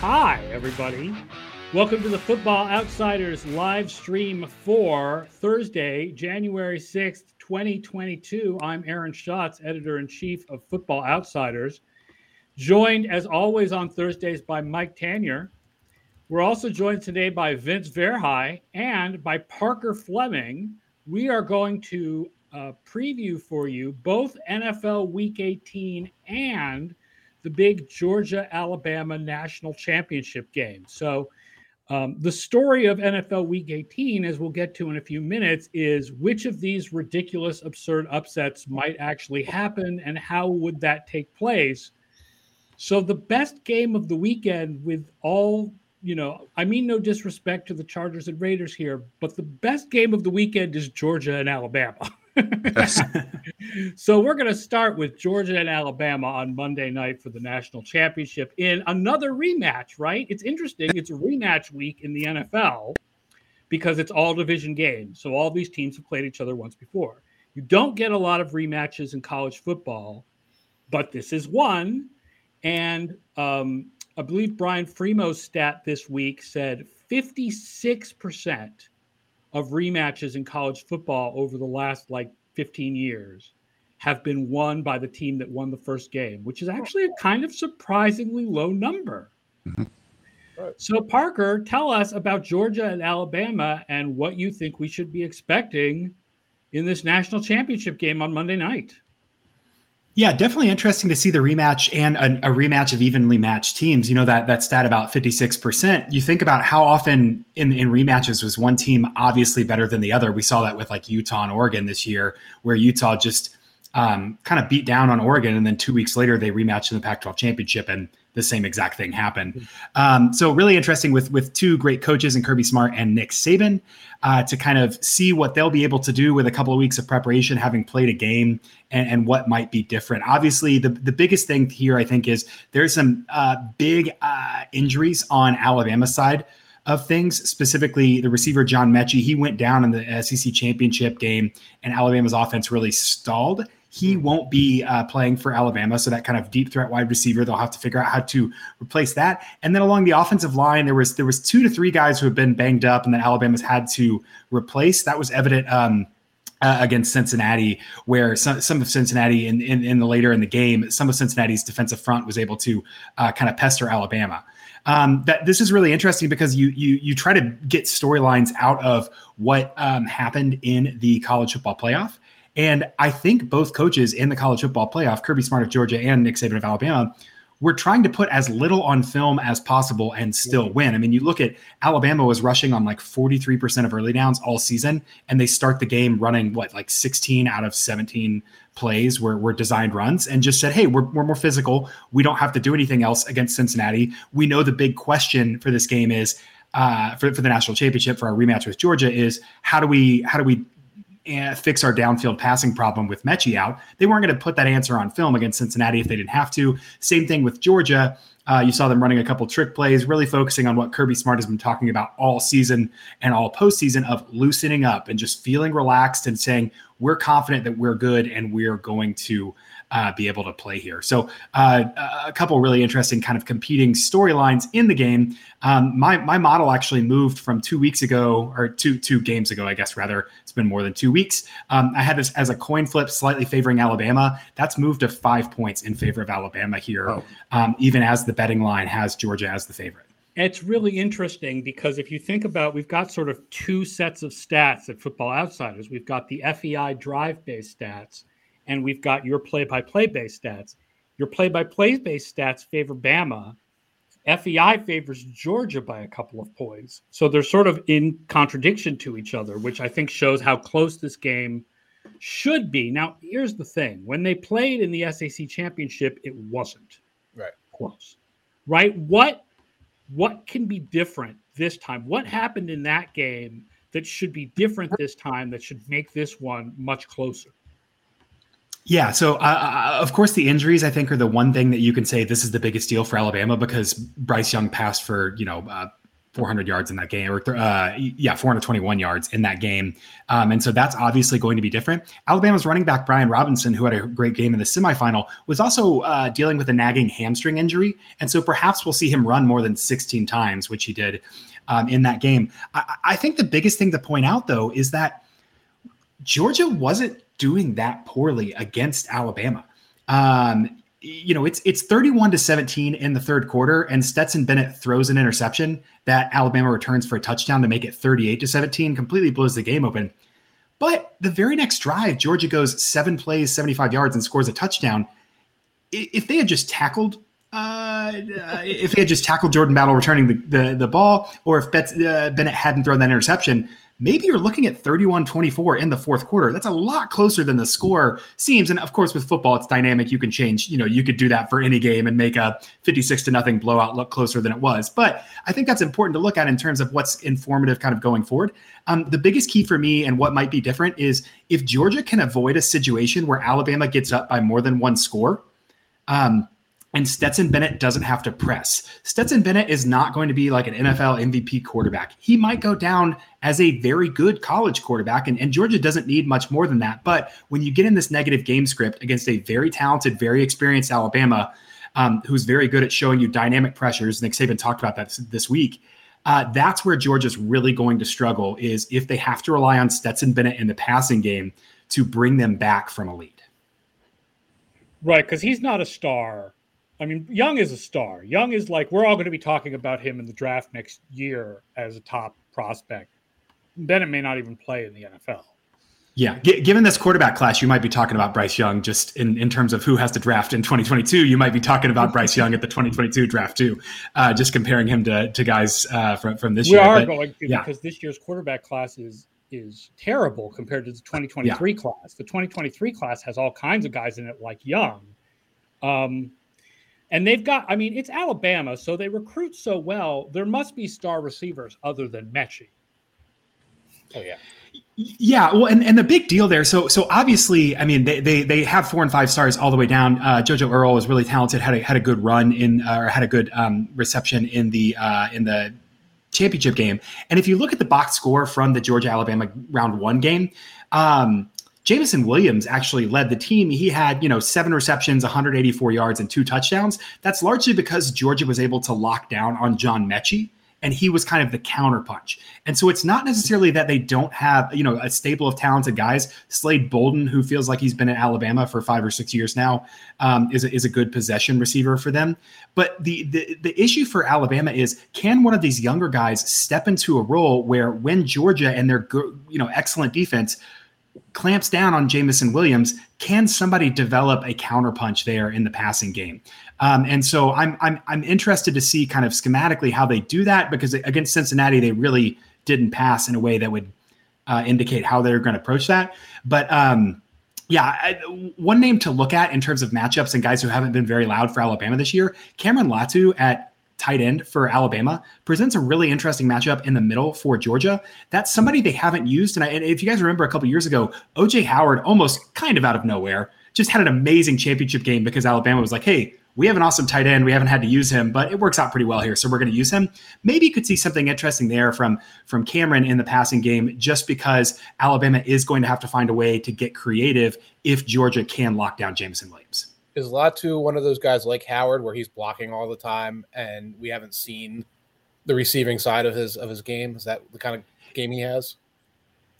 Hi, everybody. Welcome to the Football Outsiders live stream for Thursday, January 6th, 2022. I'm Aaron Schatz, editor-in-chief of Football Outsiders, joined as always on Thursdays by Mike Tanier. We're also joined today by Vince Verhei and by Parker Fleming. We are going to preview for you both NFL Week 18 and the big Georgia-Alabama National Championship game. So the story of NFL Week 18, as we'll get to in a few minutes, is which of these ridiculous, absurd upsets might actually happen and how would that take place? So the best game of the weekend with all, you know, I mean no disrespect to the Chargers and Raiders here, but the best game of the weekend is Georgia and Alabama. So we're going to start with Georgia and Alabama on Monday night for the national championship in another rematch, right? It's interesting. It's a rematch week in the NFL because it's all division games. So all these teams have played each other once before. You don't get a lot of rematches in college football, but this is one. And I believe Brian Fremo's stat this week said 56% of rematches in college football over the last, 15 years have been won by the team that won the first game, which is actually a kind of surprisingly low number. Mm-hmm. Right. So, Parker, tell us about Georgia and Alabama and what you think we should be expecting in this national championship game on Monday night. Yeah, definitely interesting to see the rematch and a rematch of evenly matched teams. You know, that stat about 56%. You think about how often in rematches was one team obviously better than the other. We saw that with Utah and Oregon this year, where Utah just kind of beat down on Oregon. And then 2 weeks later, they rematched in the Pac-12 championship and the same exact thing happened. So really interesting with two great coaches in Kirby Smart and Nick Saban to kind of see what they'll be able to do with a couple of weeks of preparation, having played a game and what might be different. Obviously, the biggest thing here, I think, is there's some big injuries on Alabama's side of things, specifically the receiver John Metchie. He went down in the SEC championship game and Alabama's offense really stalled. He won't be playing for Alabama. So that kind of deep threat wide receiver, they'll have to figure out how to replace that. And then along the offensive line, there was 2 to 3 guys who have been banged up and that Alabama's had to replace. That was evident against Cincinnati, where some of Cincinnati in the later in the game, some of Cincinnati's defensive front was able to kind of pester Alabama. That this is really interesting because you try to get storylines out of what happened in the college football playoff. And I think both coaches in the college football playoff, Kirby Smart of Georgia and Nick Saban of Alabama, were trying to put as little on film as possible and still win. I mean, you look at Alabama was rushing on 43% of early downs all season, and they start the game running 16 out of 17 plays were designed runs, and just said, hey, we're more physical. We don't have to do anything else against Cincinnati. We know the big question for this game is for the national championship, for our rematch with Georgia, is how do we fix our downfield passing problem with Metchie out. They weren't going to put that answer on film against Cincinnati if they didn't have to. Same thing with Georgia. You saw them running a couple trick plays, really focusing on what Kirby Smart has been talking about all season and all postseason of loosening up and just feeling relaxed and saying, we're confident that we're good and we're going to be able to play here. So a couple really interesting kind of competing storylines in the game. My model actually moved from 2 weeks ago, or two games ago, I guess, rather. It's been more than 2 weeks. I had this as a coin flip, slightly favoring Alabama. That's moved to 5 points in favor of Alabama here, even as the betting line has Georgia as the favorite. It's really interesting because if you think about, we've got sort of two sets of stats at Football Outsiders. We've got the FEI drive-based stats, and we've got your play-by-play-based stats. Your play-by-play-based stats favor Bama. FEI favors Georgia by a couple of points. So they're sort of in contradiction to each other, which I think shows how close this game should be. Now, here's the thing. When they played in the SEC Championship, it wasn't close. Right? What can be different this time? What happened in that game that should be different this time that should make this one much closer? Yeah, so of course the injuries, I think, are the one thing that you can say this is the biggest deal for Alabama because Bryce Young passed for 400 yards in that game, or 421 yards in that game. And so that's obviously going to be different. Alabama's running back, Brian Robinson, who had a great game in the semifinal, was also dealing with a nagging hamstring injury. And so perhaps we'll see him run more than 16 times, which he did in that game. I think the biggest thing to point out, though, is that Georgia wasn't doing that poorly against Alabama. It's 31-17 in the third quarter, and Stetson Bennett throws an interception that Alabama returns for a touchdown to make it 38-17, completely blows the game open. But the very next drive, Georgia goes 7 plays, 75 yards, and scores a touchdown. If they had just tackled Jordan Battle returning the ball, or if Bennett hadn't thrown that interception, maybe you're looking at 31-24 in the fourth quarter. That's a lot closer than the score seems. And of course, with football, it's dynamic. You can change, you could do that for any game and make a 56-0 blowout look closer than it was. But I think that's important to look at in terms of what's informative kind of going forward. The biggest key for me and what might be different is if Georgia can avoid a situation where Alabama gets up by more than one score, and Stetson Bennett doesn't have to press. Stetson Bennett is not going to be like an NFL MVP quarterback. He might go down as a very good college quarterback, and Georgia doesn't need much more than that. But when you get in this negative game script against a very talented, very experienced Alabama, who's very good at showing you dynamic pressures, Nick Saban talked about that this week, that's where Georgia's really going to struggle, is if they have to rely on Stetson Bennett in the passing game to bring them back from a lead. Right, because he's not a star. I mean, Young is a star. Young is like, we're all going to be talking about him in the draft next year as a top prospect. Bennett may not even play in the NFL. Yeah. Given this quarterback class, you might be talking about Bryce Young just in terms of who has to draft in 2022. You might be talking about Bryce Young at the 2022 draft too, just comparing him to guys from this year. Because this year's quarterback class is terrible compared to the 2023 class. The 2023 class has all kinds of guys in it like Young. And they've got, I mean, it's Alabama, so they recruit so well. There must be star receivers other than Metchie. Oh, yeah. Yeah, well, and the big deal there, so obviously, I mean, they have 4 and 5 stars all the way down. JoJo Earl was really talented, had a good run reception in the championship game. And if you look at the box score from the Georgia-Alabama round one game, Jameson Williams actually led the team. He had, 7 receptions, 184 yards, and 2 touchdowns. That's largely because Georgia was able to lock down on John Metchie, and he was kind of the counterpunch. And so it's not necessarily that they don't have, a staple of talented guys. Slade Bolden, who feels like he's been at Alabama for 5 or 6 years now, is a good possession receiver for them. But the issue for Alabama is, can one of these younger guys step into a role where when Georgia and their excellent defense clamps down on Jameson Williams, can somebody develop a counterpunch there in the passing game? And so I'm interested to see kind of schematically how they do that, because against Cincinnati, they really didn't pass in a way that would indicate how they're going to approach that. But one name to look at in terms of matchups and guys who haven't been very loud for Alabama this year, Cameron Latu at tight end for Alabama presents a really interesting matchup in the middle for Georgia. That's somebody they haven't used. And if you guys remember a couple years ago, OJ Howard almost kind of out of nowhere just had an amazing championship game because Alabama was like, hey, we have an awesome tight end. We haven't had to use him, but it works out pretty well here. So we're going to use him. Maybe you could see something interesting there from Cameron in the passing game, just because Alabama is going to have to find a way to get creative if Georgia can lock down Jameson Williams. Is Latu one of those guys like Howard where he's blocking all the time and we haven't seen the receiving side of his game? Is that the kind of game he has?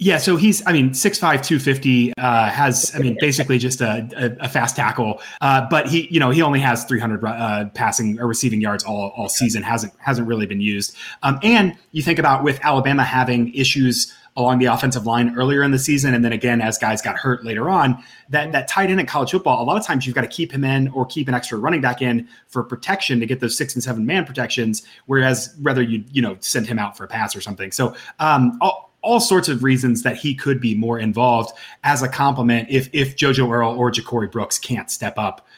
Yeah, so he's, 6'5", 250, has, basically just a fast tackle. But he, he only has 300 passing or receiving yards all season, hasn't really been used. And you think about with Alabama having issues along the offensive line earlier in the season, and then again, as guys got hurt later on, that tight end in college football, a lot of times you've got to keep him in or keep an extra running back in for protection to get those 6 and 7 man protections, whereas rather you send him out for a pass or something. So all sorts of reasons that he could be more involved as a complement if JoJo Earl or Ja'Cory Brooks can't step up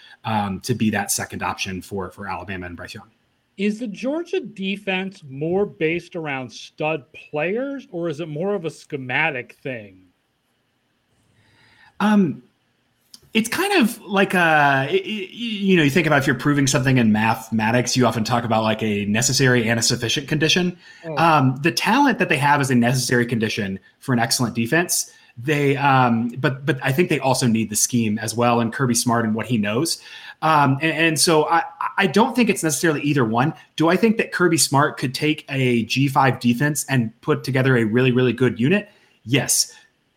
to be that second option for Alabama and Bryce Young. Is the Georgia defense more based around stud players, or is it more of a schematic thing? It's kind of like you think about if you're proving something in mathematics, you often talk about like a necessary and a sufficient condition. The talent that they have is a necessary condition for an excellent defense. They, but I think they also need the scheme as well, and Kirby Smart and what he knows. And so I don't think it's necessarily either one. Do I think that Kirby Smart could take a G5 defense and put together a really, really good unit? Yes.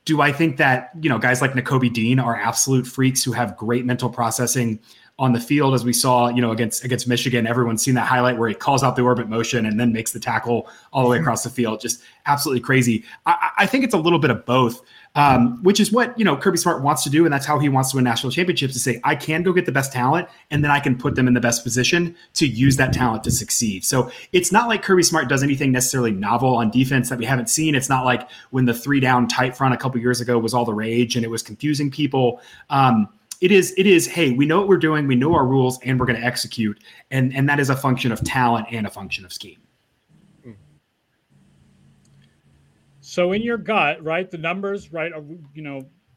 Do I think that, guys like Nakobe Dean are absolute freaks who have great mental processing on the field, as we saw, against Michigan? Everyone's seen that highlight where he calls out the orbit motion and then makes the tackle all the way across the field. Just absolutely crazy. I think it's a little bit of both, which is what, Kirby Smart wants to do. And that's how he wants to win national championships, to say, I can go get the best talent and then I can put them in the best position to use that talent to succeed. So it's not like Kirby Smart does anything necessarily novel on defense that we haven't seen. It's not like when the 3-down tight front a couple years ago was all the rage and it was confusing people. It is, hey, we know what we're doing, we know our rules, and we're going to execute. And that is a function of talent and a function of scheme. So in your gut, right, the numbers, right,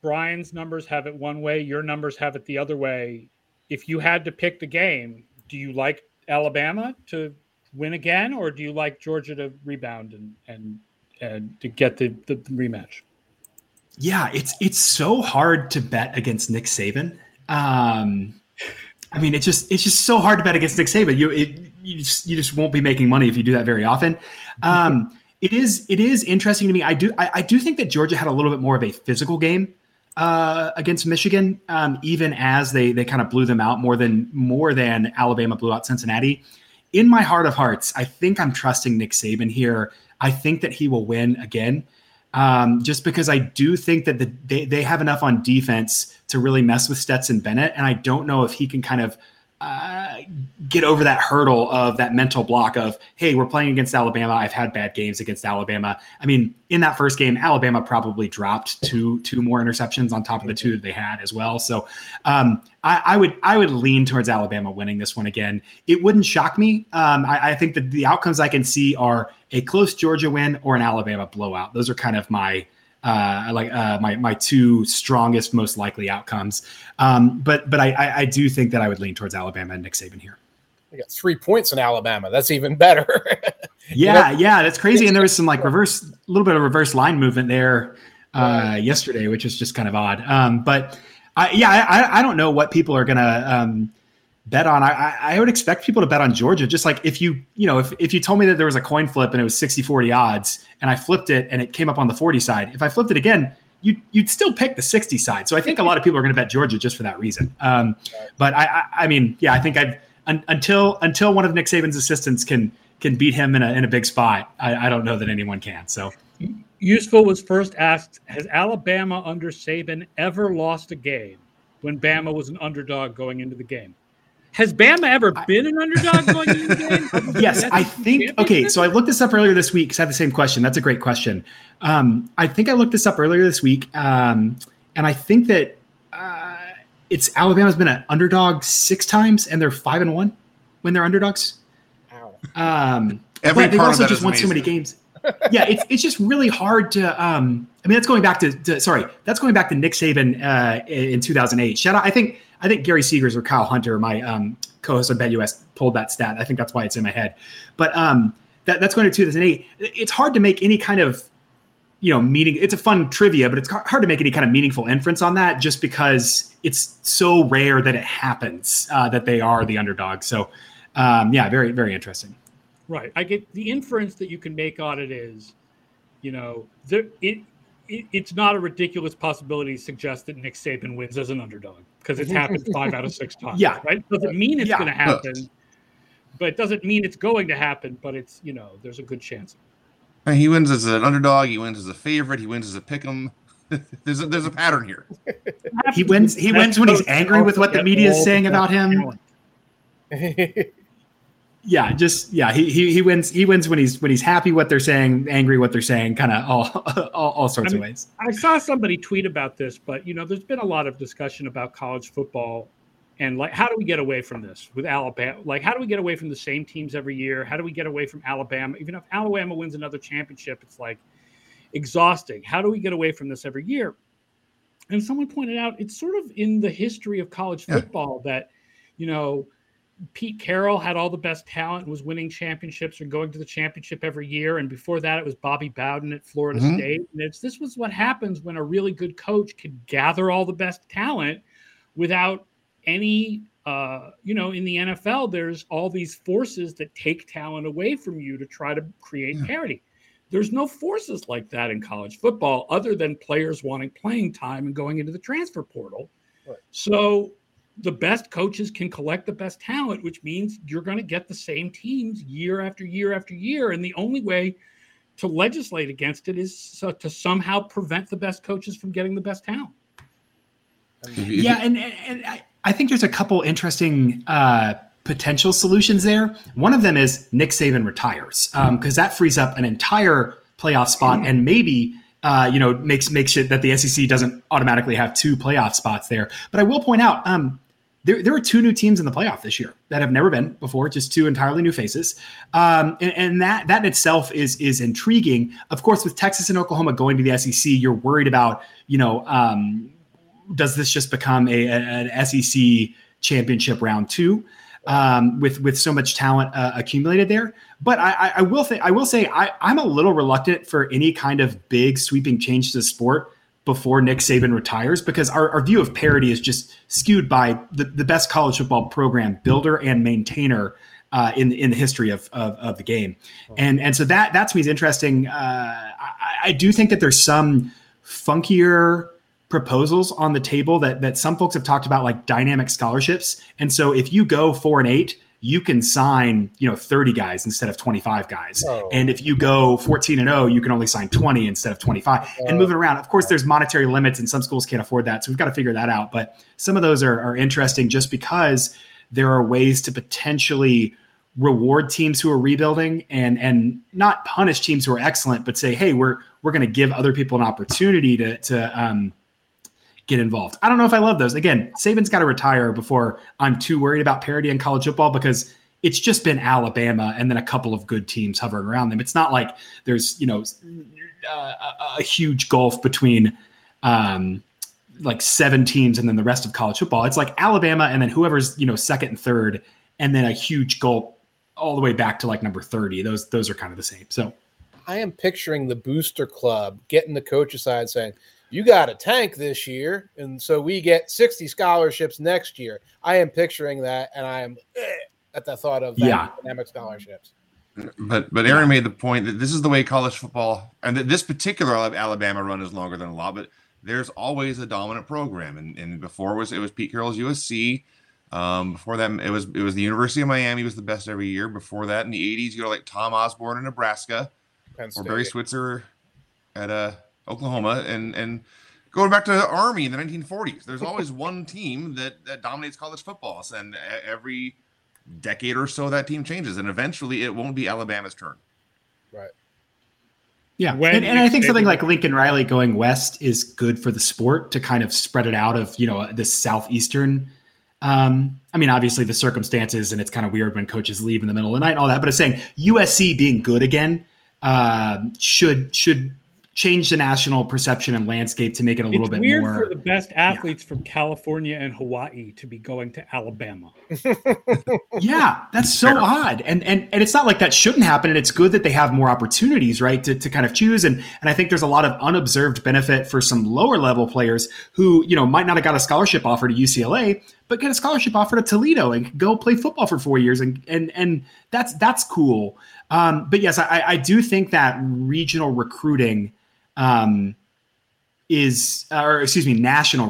Brian's numbers have it one way, your numbers have it the other way. If you had to pick the game, do you like Alabama to win again, or do you like Georgia to rebound and to get the rematch? Yeah, it's so hard to bet against Nick Saban. It's just so hard to bet against Nick Saban. You just won't be making money if you do that very often. It is interesting to me. I do think that Georgia had a little bit more of a physical game against Michigan, even as they kind of blew them out more than Alabama blew out Cincinnati. In my heart of hearts, I think I'm trusting Nick Saban here. I think that he will win again. Just because I do think that they have enough on defense to really mess with Stetson Bennett. And I don't know if he can kind of get over that hurdle of that mental block of, hey, we're playing against Alabama. I've had bad games against Alabama. I mean, in that first game, Alabama probably dropped two more interceptions on top of the two that they had as well. So I would lean towards Alabama winning this one again. It wouldn't shock me. I think that the outcomes I can see are a close Georgia win or an Alabama blowout. Those are kind of my my two strongest, most likely outcomes. But I do think that I would lean towards Alabama and Nick Saban here. I got 3 points in Alabama. That's even better. Yeah, that's crazy. And there was some a little bit of reverse line movement there yesterday, which is just kind of odd. But I don't know what people are gonna bet on. I would expect people to bet on Georgia. Just like if you told me that there was a coin flip and it was 60-40 odds and I flipped it and it came up on the 40 side, if I flipped it again, you'd still pick the 60 side. So I think a lot of people are going to bet Georgia just for that reason. Until one of Nick Saban's assistants can beat him in a big spot, I don't know that anyone can. So Useful was first asked, has Alabama under Saban ever lost a game when Bama was an underdog going into the game? Has Bama ever been an underdog going into the game? Yes, I think. Okay, so I looked this up earlier this week because I had the same question. That's a great question. And I think that it's Alabama's been an underdog 6 times, and they're 5-1 when they're underdogs. But they've also just won so many games. Yeah, it's just really hard to. That's going back to Nick Saban in 2008. Shout out, I think Gary Seegers or Kyle Hunter, my co-host on BetUS, pulled that stat. I think that's why it's in my head. But that's going to 2008. It's hard to make any kind of, meaning. It's a fun trivia, but it's hard to make any kind of meaningful inference on that just because it's so rare that it happens that they are the underdog. So, very, very interesting. Right. I get the inference that you can make on it is, it's not a ridiculous possibility to suggest that Nick Saban wins as an underdog because it's happened 5 out of 6 times. Yeah. Right. It doesn't mean it's going to happen, but it doesn't mean it's going to happen, but it's, there's a good chance. And he wins as an underdog. He wins as a favorite. He wins as a pick'em. There's a pattern here. He wins when he's angry with what the media is saying about him. He wins when he's happy what they're saying, angry what they're saying, kind of all sorts of ways. I saw somebody tweet about this, but there's been a lot of discussion about college football and how do we get away from this with Alabama? How do we get away from the same teams every year? How do we get away from Alabama? Even if Alabama wins another championship, it's exhausting. How do we get away from this every year? And someone pointed out, it's sort of in the history of college football that, you know, Pete Carroll had all the best talent and was winning championships or going to the championship every year. And before that, it was Bobby Bowden at Florida State. And this was what happens when a really good coach could gather all the best talent without any, you know, in the NFL, there's all these forces that take talent away from you to try to create parity. There's no forces like that in college football other than players wanting playing time and going into the transfer portal. Right. So the best coaches can collect the best talent, which means you're going to get the same teams year after year after year. And the only way to legislate against it is to somehow prevent the best coaches from getting the best talent. Yeah. And I think there's a couple interesting, potential solutions there. One of them is Nick Saban retires, because that frees up an entire playoff spot and maybe, you know, makes it that the SEC doesn't automatically have two playoff spots there. But I will point out, there are two new teams in the playoff this year that have never been before, just two entirely new faces. And that in itself is intriguing. Of course, with Texas and Oklahoma going to the SEC, you're worried about, you know, does this just become an SEC championship round two? With so much talent accumulated there. But I will say I'm a little reluctant for any kind of big sweeping change to the sport before Nick Saban retires, because our view of parity is just skewed by the best college football program builder and maintainer in the history of the game. And so that to me is interesting. I do think that there's some funkier proposals on the table that some folks have talked about, like dynamic scholarships. And so if you go 4-8, you can sign, you know, 30 guys instead of 25 guys. Oh. And if you go 14-0, you can only sign 20 instead of 25 and move it around. Of course, there's monetary limits and some schools can't afford that. So we've got to figure that out. But some of those are interesting just because there are ways to potentially reward teams who are rebuilding and not punish teams who are excellent, but say, hey, we're going to give other people an opportunity to get involved. I don't know if I love those. Again, Saban's got to retire before I'm too worried about parity in college football, because it's just been Alabama and then a couple of good teams hovering around them. It's not like there's, you know, a huge gulf between like seven teams and then the rest of college football. It's like Alabama and then whoever's, you know, second and third, and then a huge gulp all the way back to like number 30. Those are kind of the same. So I am picturing the booster club getting the coach aside saying, you got a tank this year, and so we get 60 scholarships next year. I am picturing that, and I am at the thought of that dynamic scholarships. But Aaron made the point that this is the way college football, and that this particular Alabama run is longer than a lot, but there's always a dominant program. And before it was Pete Carroll's USC. Before that, it was the University of Miami was the best every year. Before that, in the 80s, you know, like Tom Osborne in Nebraska, or Barry Switzer at Oklahoma, and going back to the Army in the 1940s, there's always one team that dominates college football, and every decade or so that team changes, and eventually it won't be Alabama's turn. Right. Yeah, and I think something like Lincoln Riley going west is good for the sport to kind of spread it out of, you know, the Southeastern. I mean, obviously the circumstances, and it's kind of weird when coaches leave in the middle of the night and all that, but it's saying USC being good again should change the national perception and landscape to make it a little bit more. It's weird for the best athletes from California and Hawaii to be going to Alabama. Yeah, that's so odd. And it's not like that shouldn't happen. And it's good that they have more opportunities, right, to kind of choose. And I think there's a lot of unobserved benefit for some lower level players who, you know, might not have got a scholarship offer to UCLA, but get a scholarship offer to Toledo and go play football for 4 years. And that's cool. But yes, I do think that regional recruiting national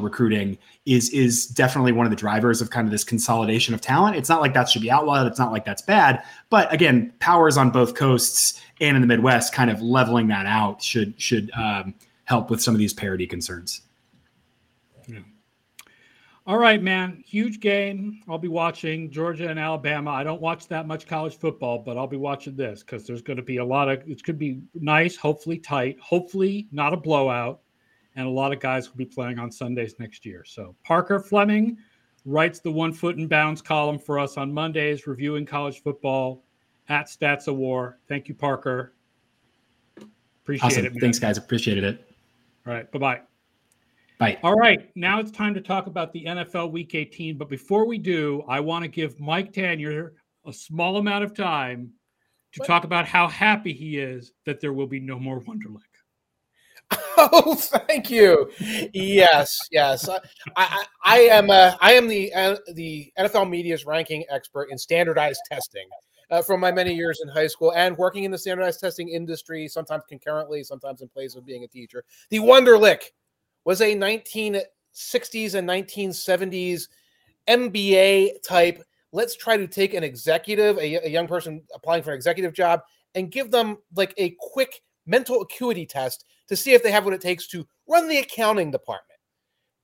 recruiting is definitely one of the drivers of kind of this consolidation of talent. It's not like that should be outlawed. It's not like that's bad, but again, powers on both coasts and in the Midwest kind of leveling that out should help with some of these parity concerns. Yeah. All right, man. Huge game. I'll be watching Georgia and Alabama. I don't watch that much college football, but I'll be watching this because there's going to be a lot of – it could be nice, hopefully tight, hopefully not a blowout, and a lot of guys will be playing on Sundays next year. So Parker Fleming writes the One Foot in Bounds column for us on Mondays, reviewing college football at Stats of War. Thank you, Parker. Appreciate it, man. Awesome. Thanks, guys. Appreciated it. All right. Bye-bye. Bye. All right. Now it's time to talk about the NFL Week 18. But before we do, I want to give Mike Tanier a small amount of time to talk about how happy he is that there will be no more Wonderlic. Oh, thank you. Yes, yes. I am the NFL media's ranking expert in standardized testing from my many years in high school and working in the standardized testing industry, sometimes concurrently, sometimes in place of being a teacher. The Wonderlic was a 1960s and 1970s MBA type. Let's try to take an executive, a young person applying for an executive job, and give them like a quick mental acuity test to see if they have what it takes to run the accounting department.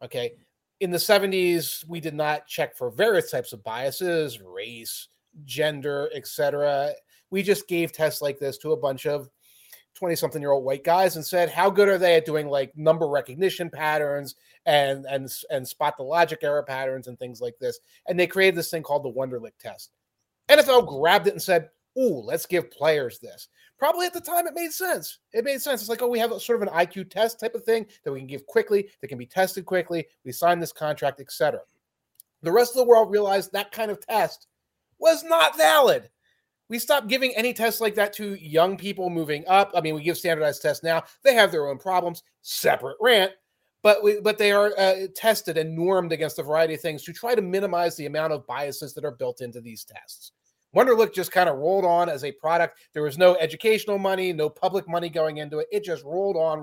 Okay. In the 70s, we did not check for various types of biases, race, gender, etc. We just gave tests like this to a bunch of 20-something-year-old white guys and said, how good are they at doing like number recognition patterns and spot the logic error patterns and things like this. And they created this thing called the Wonderlic test. NFL grabbed it and said, ooh, let's give players this. Probably at the time it made sense. It made sense. It's like, oh, we have a, sort of an IQ test type of thing that we can give quickly, that can be tested quickly. We sign this contract, etc. The rest of the world realized that kind of test was not valid. We stopped giving any tests like that to young people moving up. I mean, we give standardized tests now. They have their own problems, separate rant, but they are tested and normed against a variety of things to try to minimize the amount of biases that are built into these tests. Wonderlic just kind of rolled on as a product. There was no educational money, no public money going into it. It just rolled on,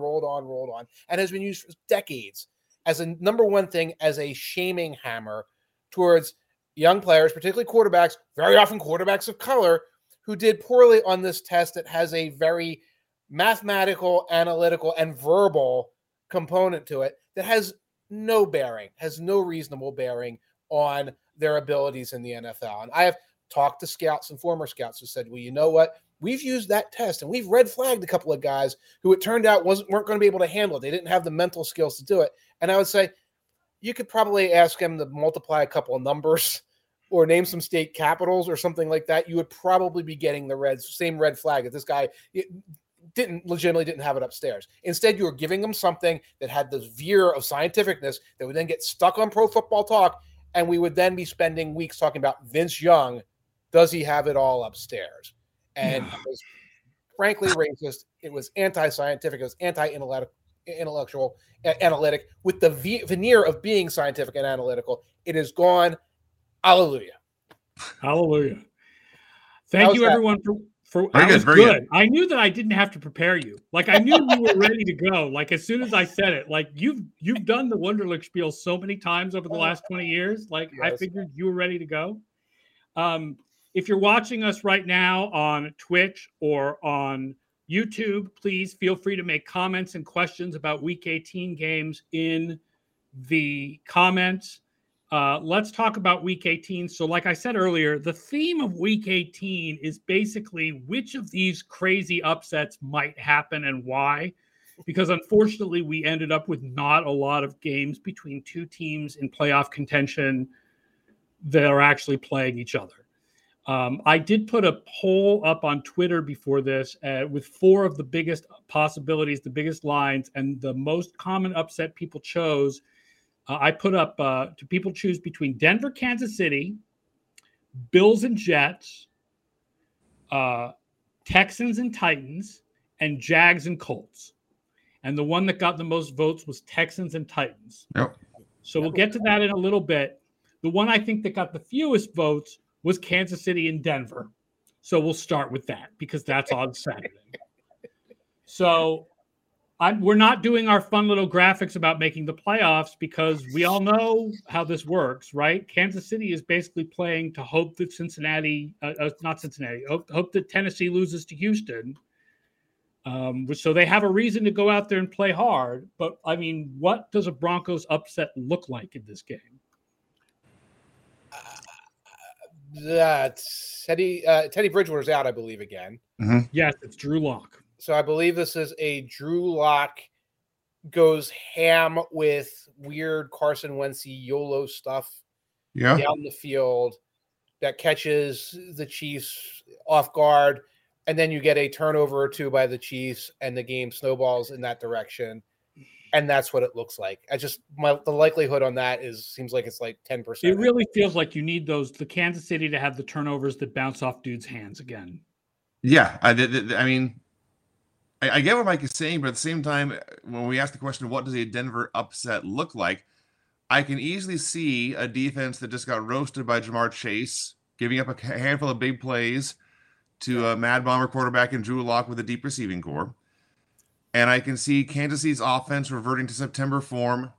and has been used for decades as a number one thing, as a shaming hammer towards young players, particularly quarterbacks, very often quarterbacks of color, who did poorly on this test that has a very mathematical, analytical, and verbal component to it that has no bearing, has no reasonable bearing on their abilities in the NFL. And I have talked to scouts and former scouts who said, well, you know what? We've used that test and we've red flagged a couple of guys who it turned out weren't going to be able to handle it. They didn't have the mental skills to do it. And I would say you could probably ask them to multiply a couple of numbers or name some state capitals or something like that. You would probably be getting the same red flag that this guy legitimately didn't have it upstairs. Instead, you were giving them something that had this veer of scientificness that would then get stuck on Pro Football Talk. And we would then be spending weeks talking about Vince Young. Does he have it all upstairs? And it was frankly racist. It was anti-scientific. It was anti-intellectual, analytic, with the veneer of being scientific and analytical. It is gone. Hallelujah. Hallelujah. Thank you, everyone, for that was good. I knew that I didn't have to prepare you. Like, I knew you were ready to go. Like, as soon as I said it, like, you've done the Wonderlic spiel so many times over the last 20 years. Like, yes. I figured you were ready to go. If you're watching us right now on Twitch or on YouTube, please feel free to make comments and questions about Week 18 games in the comments. Let's talk about Week 18. So like I said earlier, the theme of Week 18 is basically which of these crazy upsets might happen and why, because unfortunately we ended up with not a lot of games between two teams in playoff contention that are actually playing each other. I did put a poll up on Twitter before this with four of the biggest possibilities, the biggest lines, and the most common upset people chose. I put up to people choose between Denver, Kansas City, Bills and Jets, Texans and Titans, and Jags and Colts. And the one that got the most votes was Texans and Titans. Yep. So we'll get to that in a little bit. The one I think that got the fewest votes was Kansas City and Denver. So we'll start with that because that's on Saturday. So we're not doing our fun little graphics about making the playoffs because we all know how this works, right? Kansas City is basically playing to hope that hope that Tennessee loses to Houston. So they have a reason to go out there and play hard. But, I mean, what does a Broncos upset look like in this game? That's Teddy Bridgewater's out, I believe, again. Mm-hmm. Yes, it's Drew Lock. So I believe this is a Drew Lock goes ham with weird Carson Wentz YOLO stuff down the field that catches the Chiefs off guard, and then you get a turnover or two by the Chiefs, and the game snowballs in that direction. and that's what it looks like. I just the likelihood on that seems like it's like 10%. It really feels like you need the Kansas City to have the turnovers that bounce off dudes' hands again. Yeah, I mean, I get what Mike is saying, but at the same time, when we ask the question, what does a Denver upset look like? I can easily see a defense that just got roasted by Jamar Chase, giving up a handful of big plays to a Mad Bomber quarterback and Drew Lock with a deep receiving core. And I can see Kansas City's offense reverting to September form,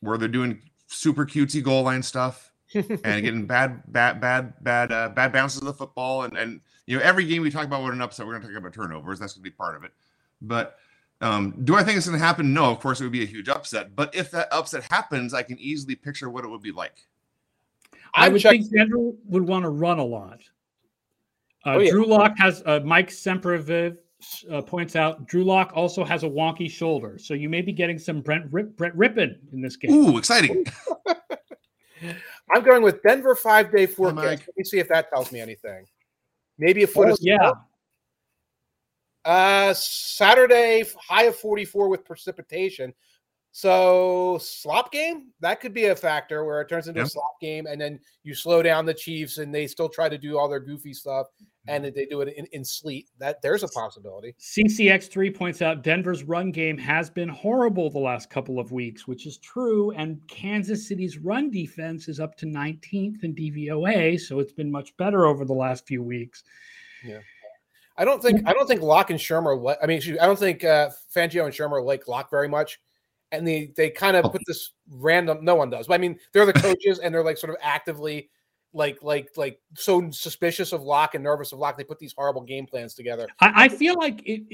where they're doing super cutesy goal line stuff and getting bad bounces of the football. And you know, every game we talk about what an upset, we're going to talk about turnovers. That's going to be part of it. But do I think it's going to happen? No, of course it would be a huge upset. But if that upset happens, I can easily picture what it would be like. I would think Denver would want to run a lot. Drew Lock has Mike Sempervive points out Drew Lock also has a wonky shoulder, so you may be getting some Brett Rypien in this game. Ooh, exciting! I'm going with Denver 5-day forecast. Let me see if that tells me anything. Maybe a foot. Saturday, high of 44 with precipitation. So slop game, that could be a factor where it turns into a slop game, and then you slow down the Chiefs and they still try to do all their goofy stuff, and they do it in sleep. That there's a possibility. CCX3 points out Denver's run game has been horrible the last couple of weeks, which is true, and Kansas City's run defense is up to 19th in DVOA, so it's been much better over the last few weeks. Yeah. I don't think Lock and Shurmur – I don't think Fangio and Shurmur like Lock very much. And they kind of put this random. No one does. But I mean, they're the coaches, and they're like sort of actively, like so suspicious of Lock and nervous of Lock. They put these horrible game plans together. I feel like it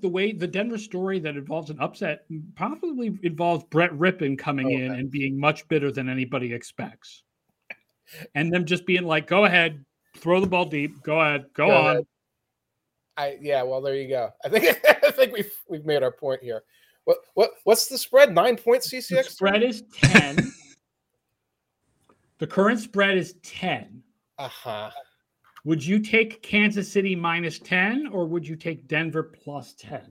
the way the Denver story that involves an upset probably involves Brett Rypien coming in and being much better than anybody expects, and them just being like, "Go ahead, throw the ball deep. Go on." Well, there you go. I think we've made our point here. What's the spread? 9 points, CCX? The spread is 10. The current spread is 10. Uh-huh. Would you take Kansas City minus 10, or would you take Denver plus 10?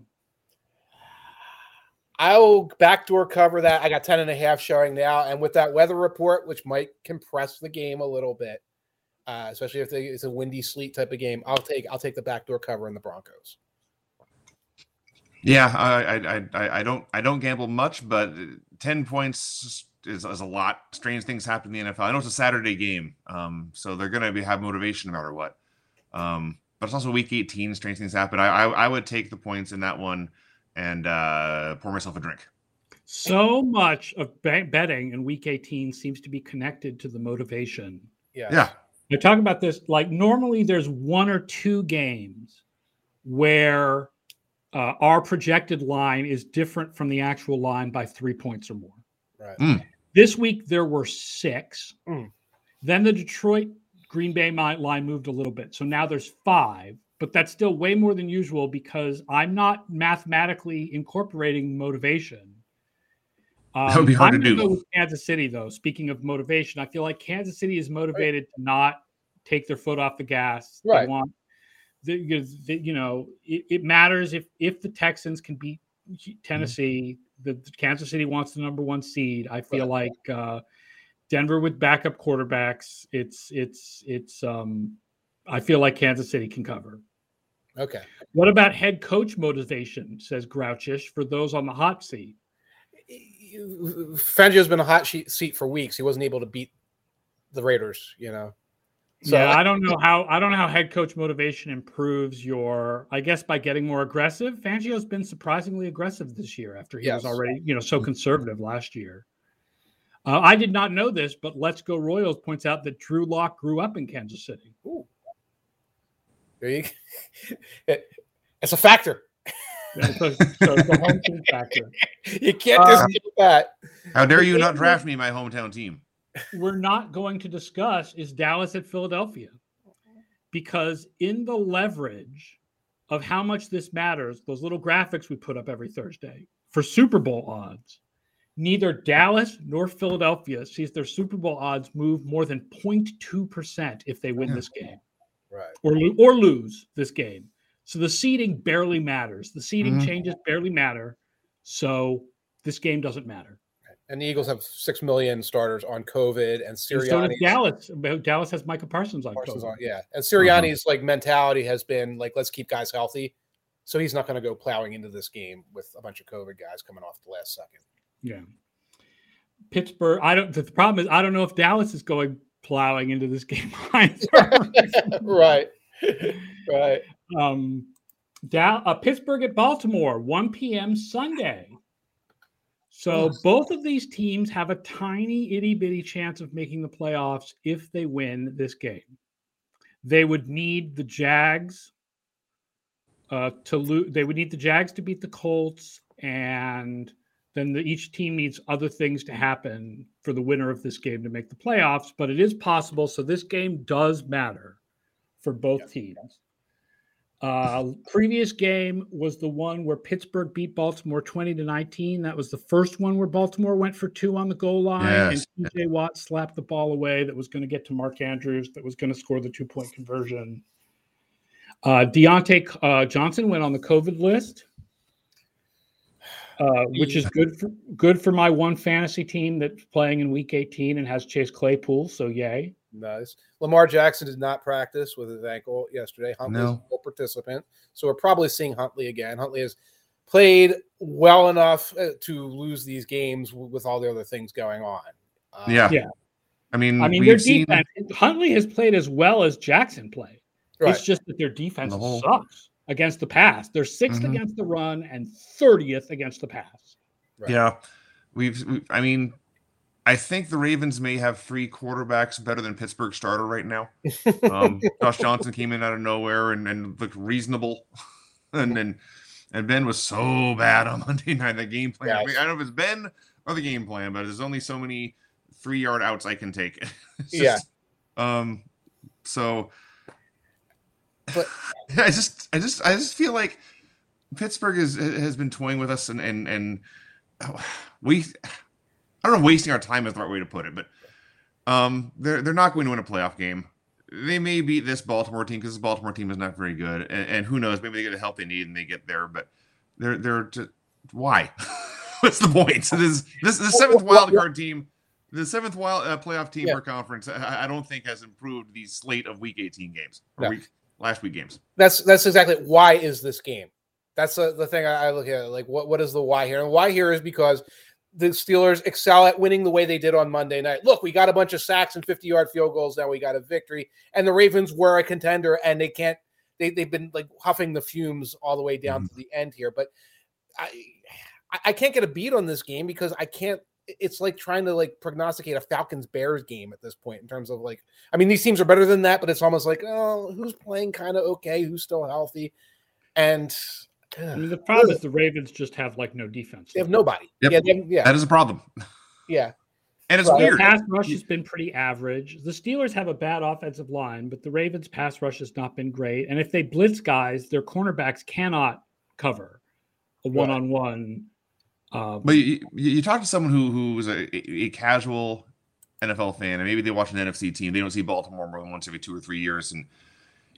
I'll backdoor cover that. I got 10.5 showing now. And with that weather report, which might compress the game a little bit, especially if it's a windy sleet type of game, I'll take the backdoor cover in the Broncos. Yeah, I don't gamble much, but 10 points is a lot. Strange things happen in the NFL. I know it's a Saturday game, so they're going to have motivation no matter what. But it's also Week 18. Strange things happen. I would take the points in that one and pour myself a drink. So much of betting in Week 18 seems to be connected to the motivation. Yeah. You're talking about this. Like normally, there's one or two games where. Our projected line is different from the actual line by 3 points or more. Right. This week, there were 6. Then the Detroit-Green Bay line moved a little bit. So now there's 5, but that's still way more than usual because I'm not mathematically incorporating motivation. That would be hard to do. I'm going to go with Kansas City, though. Speaking of motivation, I feel like Kansas City is motivated to not take their foot off the gas. Right. They want it matters if the Texans can beat Tennessee. The Kansas City wants the number one seed. I feel like Denver with backup quarterbacks. I feel like Kansas City can cover. Okay. What about head coach motivation? Says Grouchish for those on the hot seat. Fangio's been a hot seat for weeks. He wasn't able to beat the Raiders. You know. So yeah, I don't know how head coach motivation improves your. I guess by getting more aggressive. Fangio's been surprisingly aggressive this year after he was already so conservative last year. I did not know this, but Let's Go Royals points out that Drew Lock grew up in Kansas City. Ooh. There you go. It's a factor. So it's a hometown factor. You can't dispute that. How dare you not draft me, my hometown team? We're not going to discuss is Dallas at Philadelphia, because in the leverage of how much this matters, those little graphics we put up every Thursday for Super Bowl odds, neither Dallas nor Philadelphia sees their Super Bowl odds move more than 0.2% if they win this game or lose this game. So the seeding barely matters. The seeding changes barely matter. So this game doesn't matter. And the Eagles have 6 million starters on COVID, and Sirianni. So does Dallas. Dallas has Micah Parsons on COVID. Yeah, and Sirianni's like mentality has been like, let's keep guys healthy. So he's not going to go plowing into this game with a bunch of COVID guys coming off the last second. Yeah, Pittsburgh. The problem is I don't know if Dallas is going plowing into this game either. Right. Pittsburgh at Baltimore, 1 p.m. Sunday. So both of these teams have a tiny itty-bitty chance of making the playoffs if they win this game. They would need the Jags They would need the Jags to beat the Colts, and then each team needs other things to happen for the winner of this game to make the playoffs. But it is possible, so this game does matter for both teams. Previous game was the one where Pittsburgh beat Baltimore 20-19. That was the first one where Baltimore went for two on the goal line, and TJ Watt slapped the ball away that was going to get to Mark Andrews, that was going to score the 2-point conversion. Deontay Johnson went on the COVID list, which is good for my one fantasy team that's playing in Week 18 and has Chase Claypool. So yay. Nice. Lamar Jackson did not practice with his ankle yesterday. Huntley is a participant, so we're probably seeing Huntley again. Huntley has played well enough to lose these games with all the other things going on. I mean, their defense. Huntley has played as well as Jackson played. Right. It's just that their defense sucks against the pass. They're 6th against the run and 30th against the pass. Right. Yeah, I think the Ravens may have three quarterbacks better than Pittsburgh starter right now. Josh Johnson came in out of nowhere and looked reasonable. and Ben was so bad on Monday night, that game plan. Yes. I don't know if it's Ben or the game plan, but there's only so many 3-yard outs I can take. I just feel like Pittsburgh has been toying with us and we – I don't know if wasting our time is the right way to put it, but they're not going to win a playoff game. They may beat this Baltimore team because this Baltimore team is not very good, and who knows? Maybe they get the help they need and they get there, but they're why? What's the point? So this the seventh wild card team, the seventh playoff team per conference. I don't think has improved the slate of Week 18 games or last week games. That's exactly why is this game? That's the thing I look at. Like what is the why here? And why here is because the Steelers excel at winning the way they did on Monday night. Look, we got a bunch of sacks and 50-yard field goals. Now we got a victory. And the Ravens were a contender, and they can't – they've been, like, huffing the fumes all the way down to the end here. But I can't get a beat on this game because I can't – it's like trying to, like, prognosticate a Falcons-Bears game at this point in terms of, like – I mean, these teams are better than that, but it's almost like, oh, who's playing kind of okay, who's still healthy? And – I mean, the problem is the Ravens just have like no defense. They have nobody. Yep. Yeah, that is a problem. Yeah, and it's weird. The pass rush has been pretty average. The Steelers have a bad offensive line, but the Ravens' pass rush has not been great. And if they blitz guys, their cornerbacks cannot cover a one-on-one. But you talk to someone who is a casual NFL fan, and maybe they watch an NFC team. They don't see Baltimore more than once every 2 or 3 years, and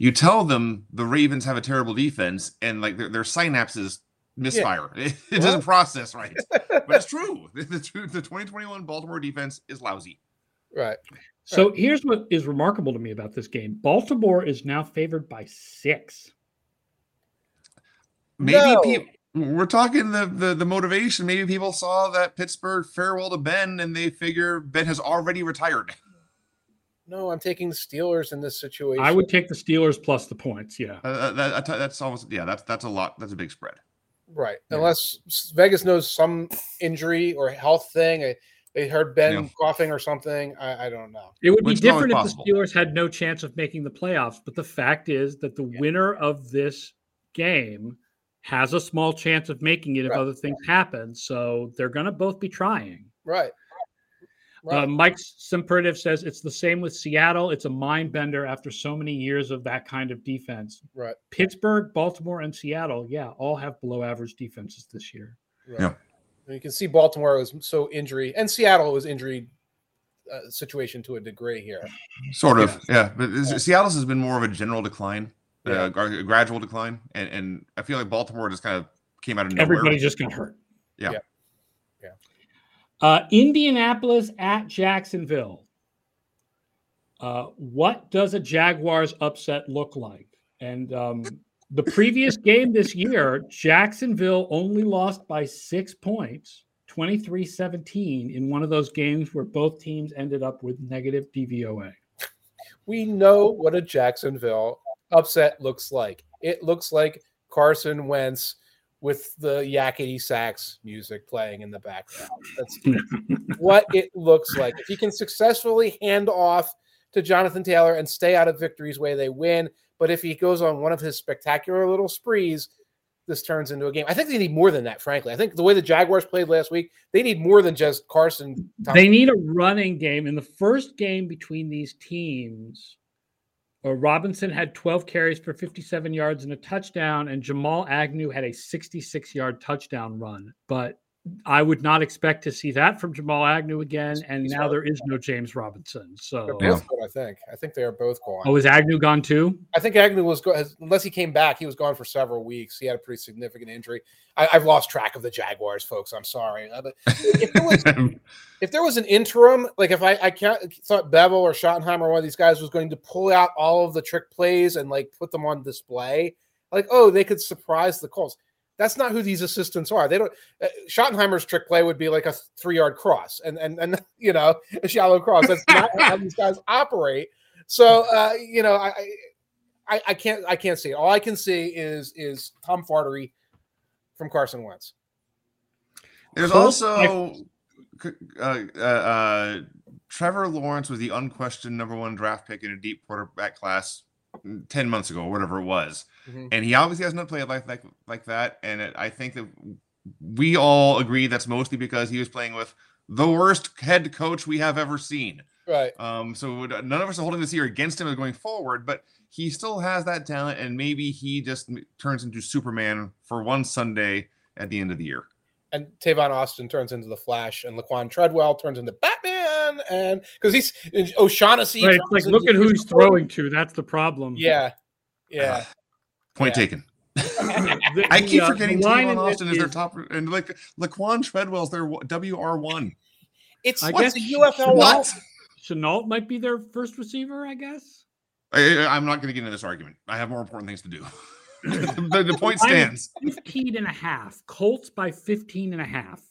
you tell them the Ravens have a terrible defense and like their synapses misfire. Yeah. It doesn't process right. But it's true. The 2021 Baltimore defense is lousy. Right. So here's what is remarkable to me about this game. Baltimore is now favored by 6. Maybe we're talking the motivation. Maybe people saw that Pittsburgh farewell to Ben and they figure Ben has already retired. No, I'm taking the Steelers in this situation. I would take the Steelers plus the points. Yeah, that's almost That's a lot. That's a big spread. Right, yeah. Unless Vegas knows some injury or health thing. They heard Ben coughing or something. I don't know. It would be different if the Steelers had no chance of making the playoffs. But the fact is that the winner of this game has a small chance of making it if other things happen. So they're going to both be trying. Right. Mike Sempertiv says it's the same with Seattle. It's a mind bender after so many years of that kind of defense. Right. Pittsburgh, Baltimore, and Seattle, all have below average defenses this year. Right. Yeah. And you can see Baltimore was so injury, and Seattle was injury situation to a degree here. Sort of, yeah. But Seattle's has been more of a general decline, a gradual decline, and I feel like Baltimore just kind of came out of nowhere. Everybody just got hurt. Yeah. Yeah. Indianapolis at Jacksonville. What does a Jaguars upset look like? And the previous game this year, Jacksonville only lost by 6 points, 23-17, in one of those games where both teams ended up with negative DVOA. We know what a Jacksonville upset looks like. It looks like Carson Wentz with the yakety sax music playing in the background. That's what it looks like. If he can successfully hand off to Jonathan Taylor and stay out of victory's way, they win. But if he goes on one of his spectacular little sprees, this turns into a game. I think they need more than that, frankly. I think the way the Jaguars played last week, they need more than just Carson. They need a running game. In the first game between these teams, Robinson had 12 carries for 57 yards and a touchdown, and Jamal Agnew had a 66-yard touchdown run. But I would not expect to see that from Jamal Agnew again, and now there is no James Robinson. So they're both gone, I think. I think they are both gone. Oh, is Agnew gone too? I think Agnew was gone. Unless he came back, he was gone for several weeks. He had a pretty significant injury. I've lost track of the Jaguars, folks. I'm sorry. But if there was an interim, like if I thought Bevel or Schottenheimer or one of these guys was going to pull out all of the trick plays and like put them on display, like, oh, they could surprise the Colts. That's not who these assistants are. They don't. Schottenheimer's trick play would be like a 3-yard cross and you know, a shallow cross. That's not how these guys operate. So you know, I can't see it. All I can see is tomfoolery from Carson Wentz. There's also Trevor Lawrence was the unquestioned number one draft pick in a deep quarterback class 10 months ago or whatever it was. Mm-hmm. And he obviously has not played like that. And I think that we all agree that's mostly because he was playing with the worst head coach we have ever seen. Right. So none of us are holding this year against him as going forward, but he still has that talent. And maybe he just turns into Superman for one Sunday at the end of the year. And Tavon Austin turns into the Flash, and Laquan Treadwell turns into Batman, and because he's O'Shaughnessy. Right, it's like look at who he's throwing to. That's the problem. Yeah. Point taken. I keep forgetting Tavon Austin is their top, and like Laquan Treadwell's their WR1. What's the UFL? What? Chenault might be their first receiver, I guess. I'm not going to get into this argument. I have more important things to do. the point stands. 15.5 Colts by 15.5.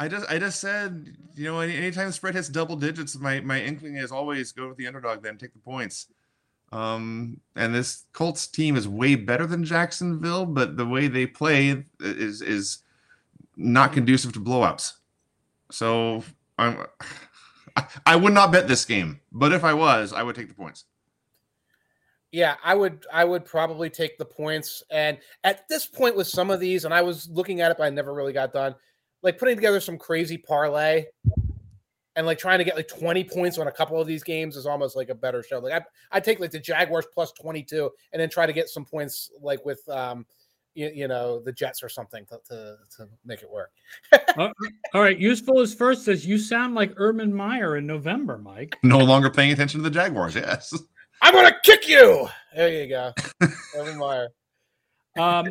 I just said, you know, anytime the spread hits double digits, my inkling is always go with the underdog, then take the points. And this Colts team is way better than Jacksonville, but the way they play is not conducive to blowouts. So I would not bet this game, but if I was, I would take the points. Yeah, I would probably take the points. And at this point with some of these, and I was looking at it, but I never really got done, like putting together some crazy parlay and like trying to get like 20 points on a couple of these games is almost like a better show. Like I take like the Jaguars plus 22 and then try to get some points like with, you know, the Jets or something to make it work. All right. Useful is first says you sound like Urban Meyer in November, Mike. No longer paying attention to the Jaguars. Yes. I'm going to kick you. There you go. Urban Meyer.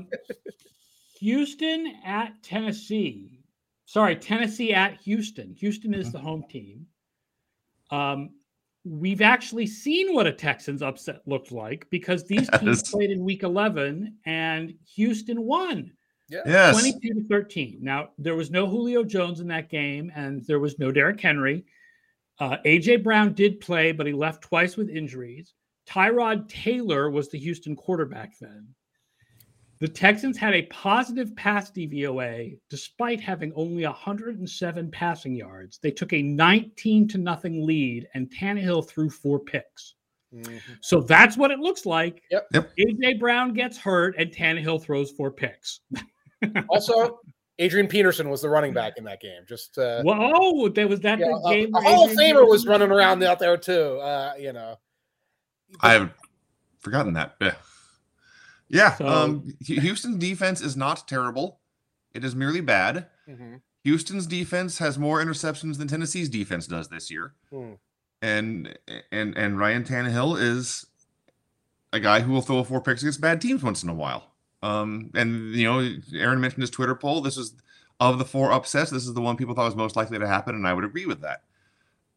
Houston at Tennessee. Sorry, Tennessee at Houston. Houston is the home team. We've actually seen what a Texans upset looked like because these teams played in Week 11 and Houston won. Yes. 22-13. Now, there was no Julio Jones in that game and there was no Derrick Henry. A.J. Brown did play, but he left twice with injuries. Tyrod Taylor was the Houston quarterback then. The Texans had a positive pass DVOA despite having only 107 passing yards. They took a 19-0 lead, and Tannehill threw 4 picks. Mm-hmm. So that's what it looks like. Yep. A.J. Brown gets hurt, and Tannehill throws 4 picks. Also, Adrian Peterson was the running back in that game. There was that game. A Hall of Famer was running around out there too. You know, I have forgotten that. Yeah. So, Houston's defense is not terrible; it is merely bad. Mm-hmm. Houston's defense has more interceptions than Tennessee's defense does this year, and Ryan Tannehill is a guy who will throw 4 picks against bad teams once in a while. And, you know, Aaron mentioned his Twitter poll. This is, of the four upsets, this is the one people thought was most likely to happen, and I would agree with that.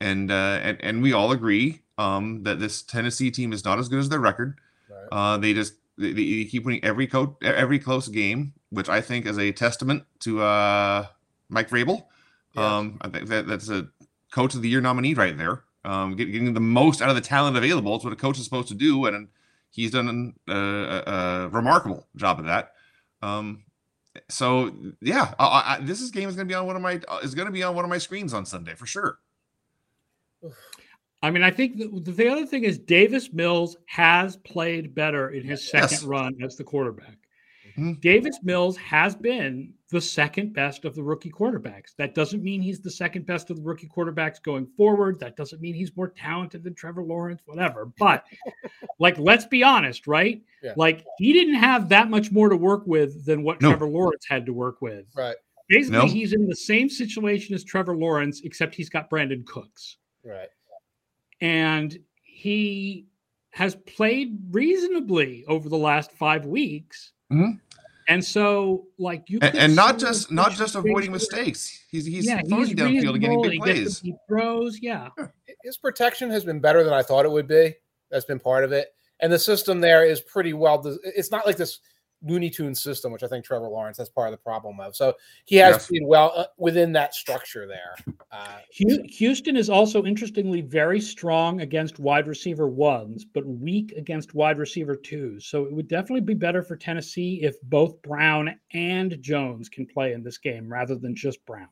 And we all agree that this Tennessee team is not as good as their record. Right. They keep winning every close game, which I think is a testament to Mike Vrabel. Yeah. I think that's a Coach of the Year nominee right there. Getting the most out of the talent available is what a coach is supposed to do, and he's done a remarkable job of that. So yeah, this game is going to be on one of my screens on Sunday for sure. I mean, I think the other thing is Davis Mills has played better in his second run as the quarterback. Mm-hmm. Davis Mills has been the second best of the rookie quarterbacks. That doesn't mean he's the second best of the rookie quarterbacks going forward. That doesn't mean he's more talented than Trevor Lawrence, whatever. But, like, let's be honest, right? Yeah. Like, he didn't have that much more to work with than what Trevor Lawrence had to work with. Right. Basically, he's in the same situation as Trevor Lawrence, except he's got Brandon Cooks. Right. And he has played reasonably over the last 5 weeks. Mm-hmm. And so, like, you and not just avoiding mistakes. He's throwing downfield and getting big plays. He throws, His protection has been better than I thought it would be. That's been part of it. And the system there is pretty well. It's not like this Looney Tunes system, which I think Trevor Lawrence, that's part of the problem of. So he has been well within that structure there. Houston is also, interestingly, very strong against wide receiver ones, but weak against wide receiver twos. So it would definitely be better for Tennessee if both Brown and Jones can play in this game rather than just Brown.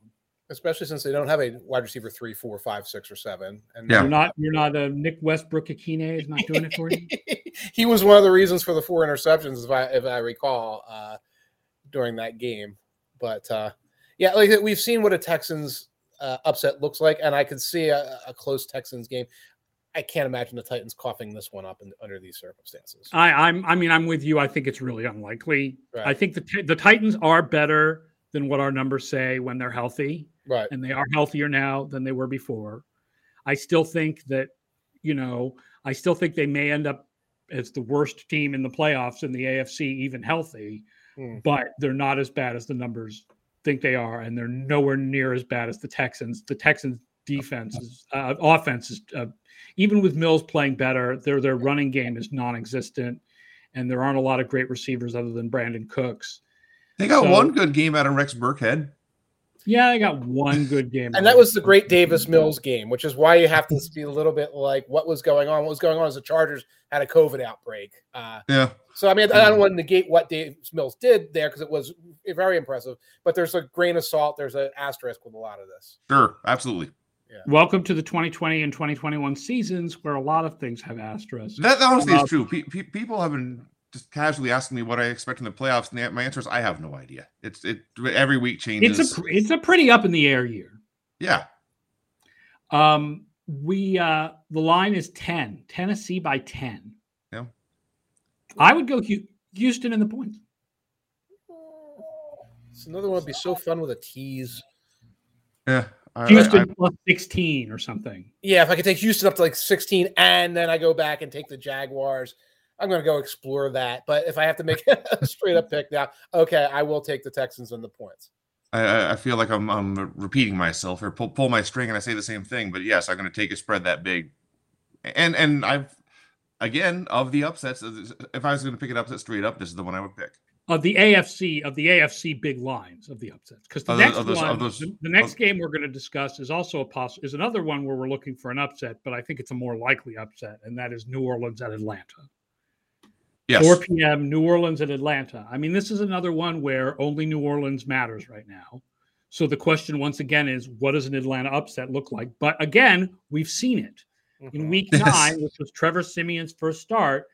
Especially since they don't have a wide receiver 3, 4, 5, 6, or 7. And you're not a Nick Westbrook Akine is not doing it for you. He was one of the reasons for the 4 interceptions, if I recall, during that game. But like we've seen what a Texans upset looks like, and I could see a close Texans game. I can't imagine the Titans coughing this one up under these circumstances. I'm with you. I think it's really unlikely. Right. I think the Titans are better than what our numbers say when they're healthy. Right. And they are healthier now than they were before. I still think that, I still think they may end up as the worst team in the playoffs in the AFC, even healthy, but they're not as bad as the numbers think they are. And they're nowhere near as bad as the Texans. The Texans offense is even with Mills playing better, their running game is non-existent, and there aren't a lot of great receivers other than Brandon Cooks. They got one good game out of Rex Burkhead. Yeah, I got one good game. And that was the great Davis Mills game, which is why you have to be a little bit like what was going on. What was going on is the Chargers had a COVID outbreak. So, I mean, I don't want to negate what Davis Mills did there because it was very impressive. But there's a grain of salt. There's an asterisk with a lot of this. Sure, absolutely. Yeah. Welcome to the 2020 and 2021 seasons where a lot of things have asterisks. That honestly is true. People have been just casually asking me what I expect in the playoffs, and my answer is I have no idea. It every week changes. It's a pretty up in the air year. Yeah. The line is 10. Tennessee by 10. Yeah. I would go Houston in the points. It's another one that'd be so fun with a tease. Yeah. Houston plus 16 or something. Yeah, if I could take Houston up to like 16, and then I go back and take the Jaguars. I'm going to go explore that, but if I have to make a straight-up pick now, okay, I will take the Texans on the points. I feel like I'm repeating myself or pull my string and I say the same thing, but yes, I'm going to take a spread that big. And I've, again, of the upsets, if I was going to pick an upset straight up, this is the one I would pick. Of the AFC big lines of the upsets, because the next game we're going to discuss is also is another one where we're looking for an upset, but I think it's a more likely upset, and that is New Orleans at Atlanta. Yes. 4 p.m., New Orleans and Atlanta. I mean, this is another one where only New Orleans matters right now. So the question once again is, what does an Atlanta upset look like? But again, we've seen it. Mm-hmm. In week 9, which was Trevor Simeon's first start,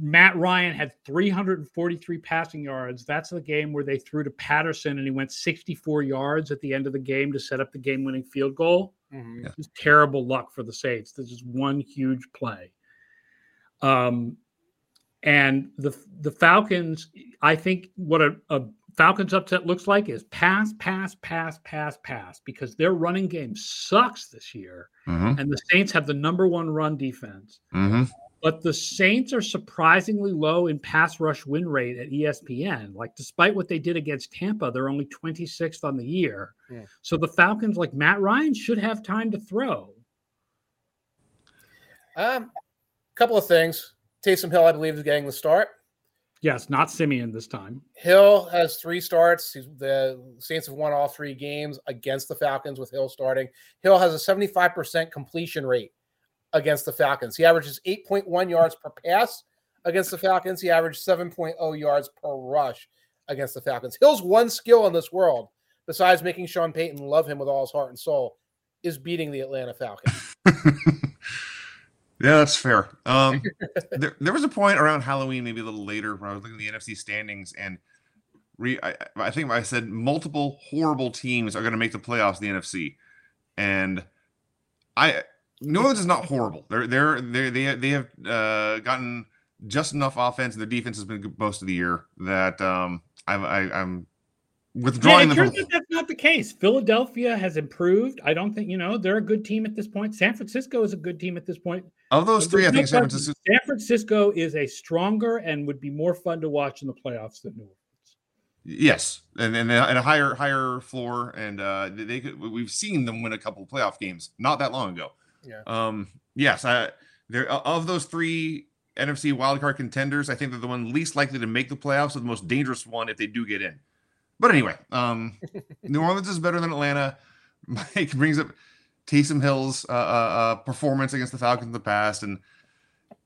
Matt Ryan had 343 passing yards. That's the game where they threw to Patterson, and he went 64 yards at the end of the game to set up the game-winning field goal. Mm-hmm. Yeah. It was terrible luck for the Saints. This is one huge play. And the Falcons, I think what a Falcons upset looks like is pass, pass, pass, pass, pass, because their running game sucks this year. Mm-hmm. And the Saints have the number 1 run defense. Mm-hmm. But the Saints are surprisingly low in pass rush win rate at ESPN. Like, despite what they did against Tampa, they're only 26th on the year. Yeah. So the Falcons, like Matt Ryan, should have time to throw. Couple of things. Taysom Hill, I believe, is getting the start. Yes, not Simeon this time. Hill has 3 starts. The Saints have won all 3 games against the Falcons with Hill starting. Hill has a 75% completion rate against the Falcons. He averages 8.1 yards per pass against the Falcons. He averaged 7.0 yards per rush against the Falcons. Hill's one skill in this world, besides making Sean Payton love him with all his heart and soul, is beating the Atlanta Falcons. Yeah, that's fair. There was a point around Halloween, maybe a little later, when I was looking at the NFC standings, and I think I said multiple horrible teams are going to make the playoffs in the NFC. And New Orleans is not horrible. They have gotten just enough offense, and their defense has been good most of the year. That I'm withdrawing them. That's not the case. Philadelphia has improved. I don't think they're a good team at this point. San Francisco is a good team at this point. Of those three, I think San Francisco is a stronger and would be more fun to watch in the playoffs than New Orleans. Yes, and a higher floor, and we've seen them win a couple of playoff games not that long ago. Yeah. Yes. Of those 3 NFC wildcard contenders, I think they're the one least likely to make the playoffs, or the most dangerous one if they do get in. But anyway, New Orleans is better than Atlanta. Mike brings up Taysom Hill's performance against the Falcons in the past, and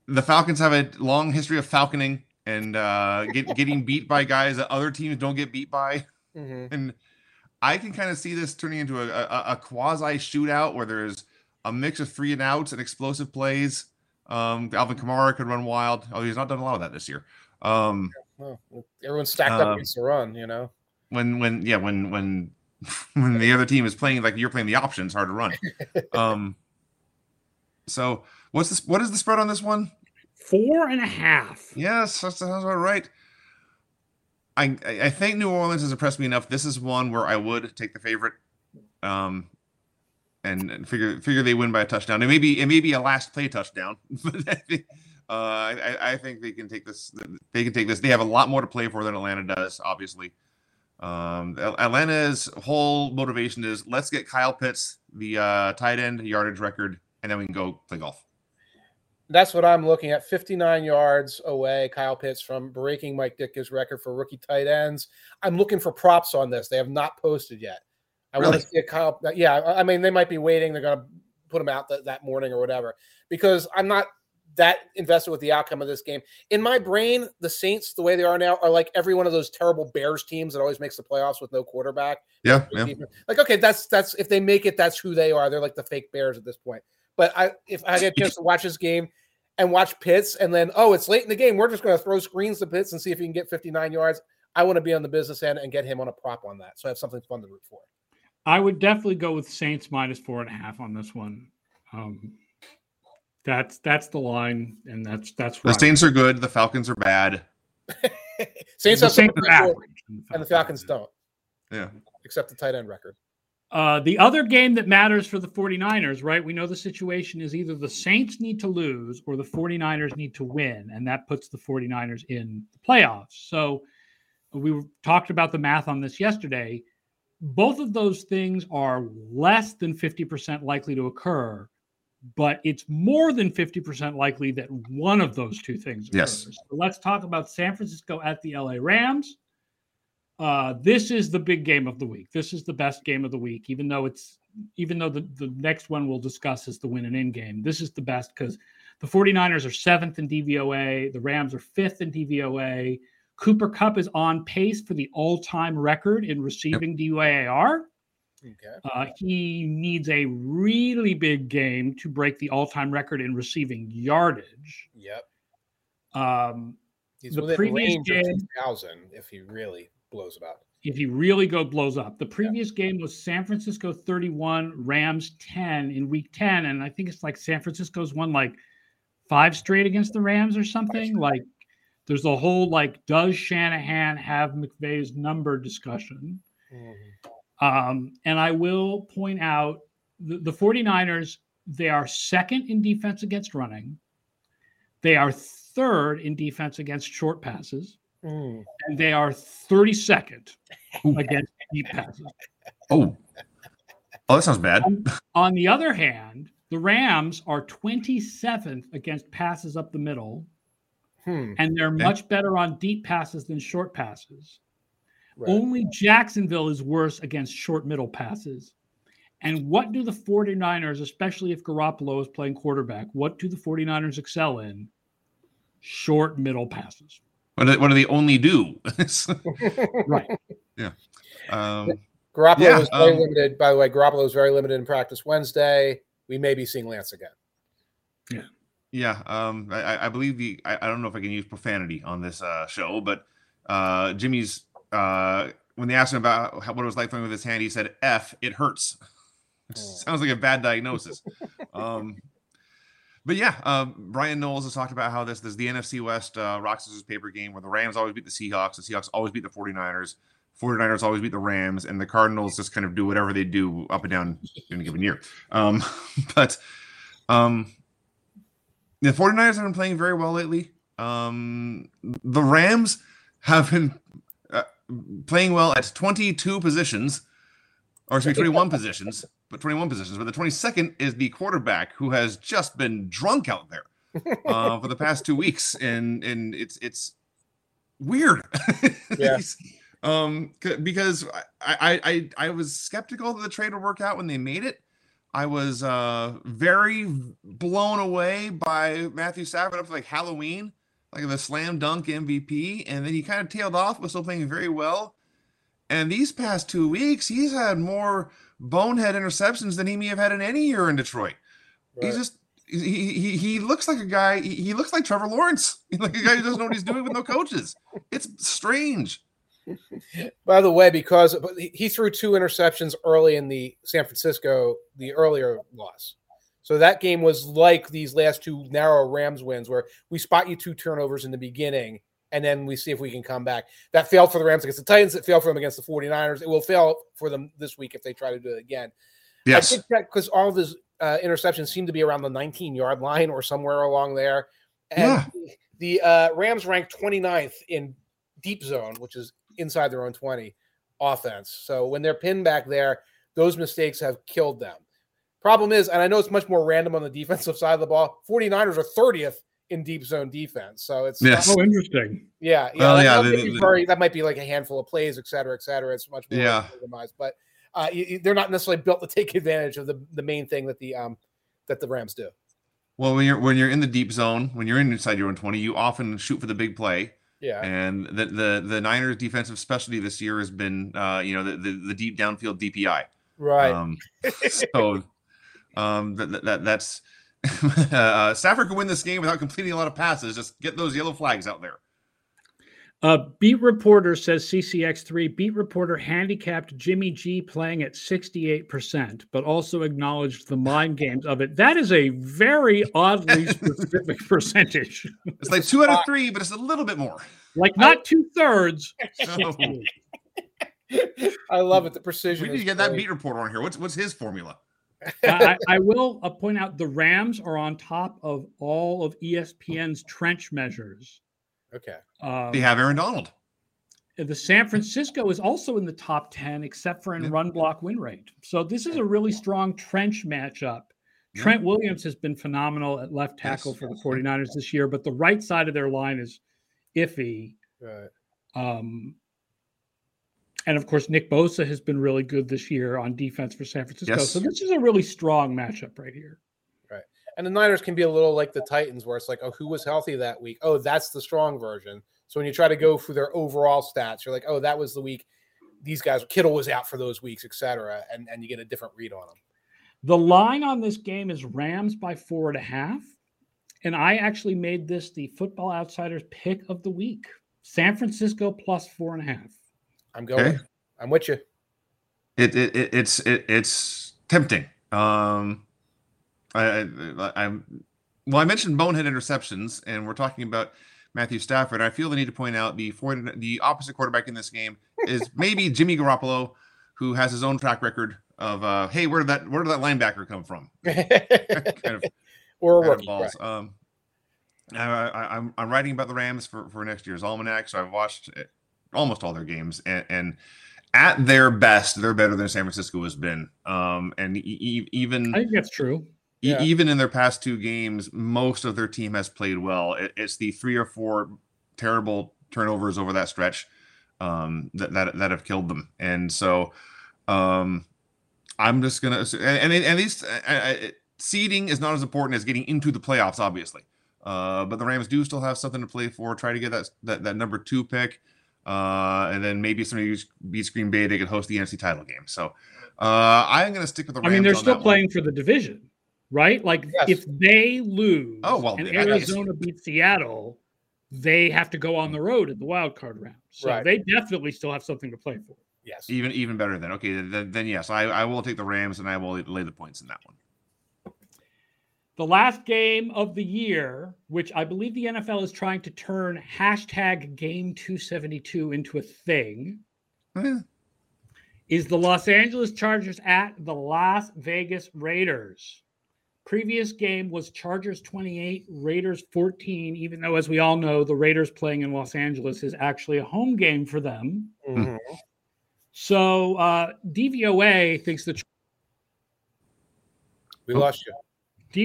the Falcons have a long history of falconing and getting beat by guys that other teams don't get beat by, mm-hmm. and I can kind of see this turning into a quasi shootout where there's a mix of 3-and-outs and explosive plays. Alvin Kamara could run wild, although he's not done a lot of that this year. Everyone's stacked up against the run, When the other team is playing like you're playing the option, it's hard to run. So what is the spread on this one? 4.5. Yes, that sounds about right. I think New Orleans has impressed me enough. This is one where I would take the favorite. And figure they win by a touchdown. It may be a last play touchdown, but I think they can take this. They have a lot more to play for than Atlanta does. Obviously, Atlanta's whole motivation is let's get Kyle Pitts the tight end yardage record, and then we can go play golf. That's what I'm looking at. 59 yards away, Kyle Pitts from breaking Mike Ditka's record for rookie tight ends. I'm looking for props on this. They have not posted yet. I want to see a Kyle. Yeah, I mean, they might be waiting. They're going to put him out that morning or whatever, because I'm not that invested with the outcome of this game. In my brain, the Saints, the way they are now, are like every one of those terrible Bears teams that always makes the playoffs with no quarterback. Yeah. Like, okay, that's if they make it, that's who they are. They're like the fake Bears at this point. But if I get a chance to watch this game and watch Pitts, and then, it's late in the game, we're just going to throw screens to Pitts and see if he can get 59 yards. I want to be on the business end and get him on a prop on that. So I have something fun to root for. I would definitely go with Saints minus 4.5 on this one. That's the line, and that's right. The Saints are good. The Falcons are bad. Saints are average, and the Falcons don't. Yeah, except the tight end record. The other game that matters for the 49ers, right? We know the situation is either the Saints need to lose or the 49ers need to win, and that puts the 49ers in the playoffs. So we talked about the math on this yesterday. Both of those things are less than 50% likely to occur, but it's more than 50% likely that one of those two things occurs. Yes. So let's talk about San Francisco at the LA Rams. This is the big game of the week. This is the best game of the week, even though the next one we'll discuss is the win and in game. This is the best because the 49ers are 7th in DVOA. The Rams are 5th in DVOA. Cooper Kupp is on pace for the all-time record in receiving DUAAR. Okay. He needs a really big game to break the all-time record in receiving yardage. Yep. He's the previous game, 2,000 if he really blows it up. The previous game was San Francisco 31, Rams 10 in Week 10, and I think it's like San Francisco's won like 5 straight against the Rams or something like. There's the whole, does Shanahan have McVay's number discussion? Mm-hmm. And I will point out the 49ers, they are 2nd in defense against running. They are third in defense against short passes, and they are 32nd against deep passes. Oh, that sounds bad. On the other hand, the Rams are 27th against passes up the middle, and they're much better on deep passes than short passes. Right. Only Jacksonville is worse against short middle passes. And what do the 49ers, especially if Garoppolo is playing quarterback, what do the 49ers excel in? Short middle passes. What do they only do? Right. Yeah. Garoppolo was very limited. By the way, Garoppolo was very limited in practice Wednesday. We may be seeing Lance again. Yeah. Yeah. I believe I don't know if I can use profanity on this show, but Jimmy's when they asked him about what it was like playing with his hand, he said, F, it hurts. Sounds like a bad diagnosis. But yeah, Brian Knowles has talked about how this the NFC West rocks is his paper game, where the Rams always beat the Seahawks always beat the 49ers, 49ers always beat the Rams, and the Cardinals just kind of do whatever they do up and down in a given year. But the 49ers have been playing very well lately. The Rams have been playing well at 21 positions. But 21 positions, but the 22nd is the quarterback who has just been drunk out there for the past 2 weeks, and it's weird. Yeah. Because I was skeptical that the trade would work out when they made it. I was very blown away by Matthew Stafford up to like Halloween, like the slam dunk MVP, and then he kind of tailed off, but still playing very well. And these past 2 weeks, he's had more bonehead interceptions than he may have had in any year in Detroit. Right. He's just he looks like a guy. He looks like Trevor Lawrence, like a guy who doesn't know what he's doing with no coaches. It's strange. By the way, because he threw two interceptions early in the San Francisco, the earlier loss. So that game was like these last two narrow Rams wins where we spot you two turnovers in the beginning, and then we see if we can come back. That failed for the Rams against the Titans. It failed for them against the 49ers. It will fail for them this week if they try to do it again. Yes. I think that because all of his interceptions seem to be around the 19-yard line or somewhere along there. And the Rams ranked 29th in deep zone, which is inside their own 20 offense. So when they're pinned back there, those mistakes have killed them. Problem is, and I know it's much more random on the defensive side of the ball, 49ers are 30th in deep zone defense. So it's interesting. Yeah. That might be like a handful of plays, et cetera, it's much more randomized, but they're not necessarily built to take advantage of the main thing that the Rams do. Well, when you're in the deep zone, when you're inside your own 20, you often shoot for the big play. Yeah. And the Niners defensive specialty this year has been, the deep downfield DPI. Right. That's, Stafford can win this game without completing a lot of passes. Just get those yellow flags out there. Beat reporter says CCX3 beat reporter handicapped Jimmy G playing at 68%, but also acknowledged the mind games of it. That is a very oddly specific percentage. It's like 2 out of 3, but it's a little bit more. Like not 2/3. So. I love it. The precision. We need to get that beat reporter on here. What's his formula? I will point out the Rams are on top of all of ESPN's trench measures. Okay. They have Aaron Donald. The San Francisco is also in the top 10, except for in run block win rate. So this is a really strong trench matchup. Trent Williams has been phenomenal at left tackle for the 49ers this year, but the right side of their line is iffy. Right. And, of course, Nick Bosa has been really good this year on defense for San Francisco. Yes. So this is a really strong matchup right here. Right. And the Niners can be a little like the Titans where it's like, oh, who was healthy that week? Oh, that's the strong version. So when you try to go through their overall stats, you're like, oh, that was the week these guys, Kittle was out for those weeks, et cetera, and you get a different read on them. The line on this game is Rams by 4.5. And I actually made this the Football Outsiders pick of the week. San Francisco plus 4.5. I'm going. Okay. I'm with you. It's tempting. I mentioned bonehead interceptions, and we're talking about Matthew Stafford. I feel the need to point out the opposite quarterback in this game is maybe Jimmy Garoppolo, who has his own track record of hey, where did that linebacker come from? Kind of, or a rookie. Balls. Right. I'm writing about the Rams for next year's almanac, so I've watched almost all their games, and at their best, they're better than San Francisco has been. And even I think that's true. Yeah. Even in their past two games, most of their team has played well. It's the three or four terrible turnovers over that stretch that have killed them. And so I'm just gonna and at least seeding is not as important as getting into the playoffs, obviously. But the Rams do still have something to play for. Try to get that number 2 pick, and then maybe somebody beats Green Bay, they could host the NFC title game. So I'm going to stick with the Rams. I mean, they're still playing for the division. Right? Like, yes. If they lose and Arizona beats Seattle, they have to go on the road in the wild card round. So right. They definitely still have something to play for. Yes. Even better then. Okay, then yes, I will take the Rams, and I will lay the points in that one. The last game of the year, which I believe the NFL is trying to turn #Game272 into a thing, is the Los Angeles Chargers at the Las Vegas Raiders. Previous game was Chargers 28, Raiders 14, even though, as we all know, the Raiders playing in Los Angeles is actually a home game for them. Mm-hmm. So DVOA thinks the lost you.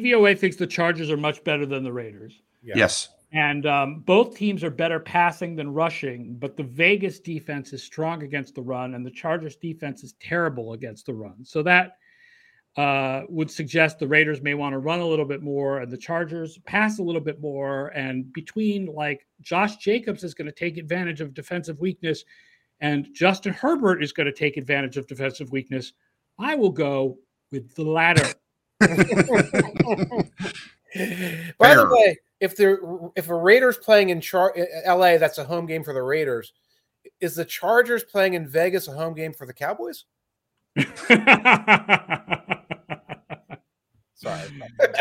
DVOA thinks the Chargers are much better than the Raiders. Yeah. Yes. And both teams are better passing than rushing, but the Vegas defense is strong against the run, and the Chargers defense is terrible against the run. So that would suggest the Raiders may want to run a little bit more and the Chargers pass a little bit more. And between, like, Josh Jacobs is going to take advantage of defensive weakness and Justin Herbert is going to take advantage of defensive weakness, I will go with the latter. By the way, if a Raiders playing in LA, that's a home game for the Raiders. Is the Chargers playing in Vegas a home game for the Cowboys? Sorry.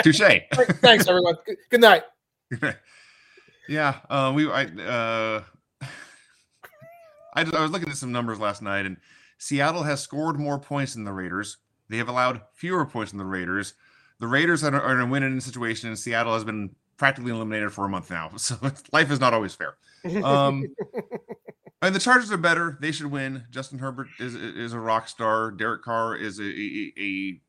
Touché. Thanks, everyone. Good night. Yeah, I was looking at some numbers last night, and Seattle has scored more points than the Raiders. They have allowed fewer points than the Raiders. The Raiders are in a win-in situation, and Seattle has been practically eliminated for a month now. So life is not always fair. And the Chargers are better. They should win. Justin Herbert is a rock star. Derek Carr is a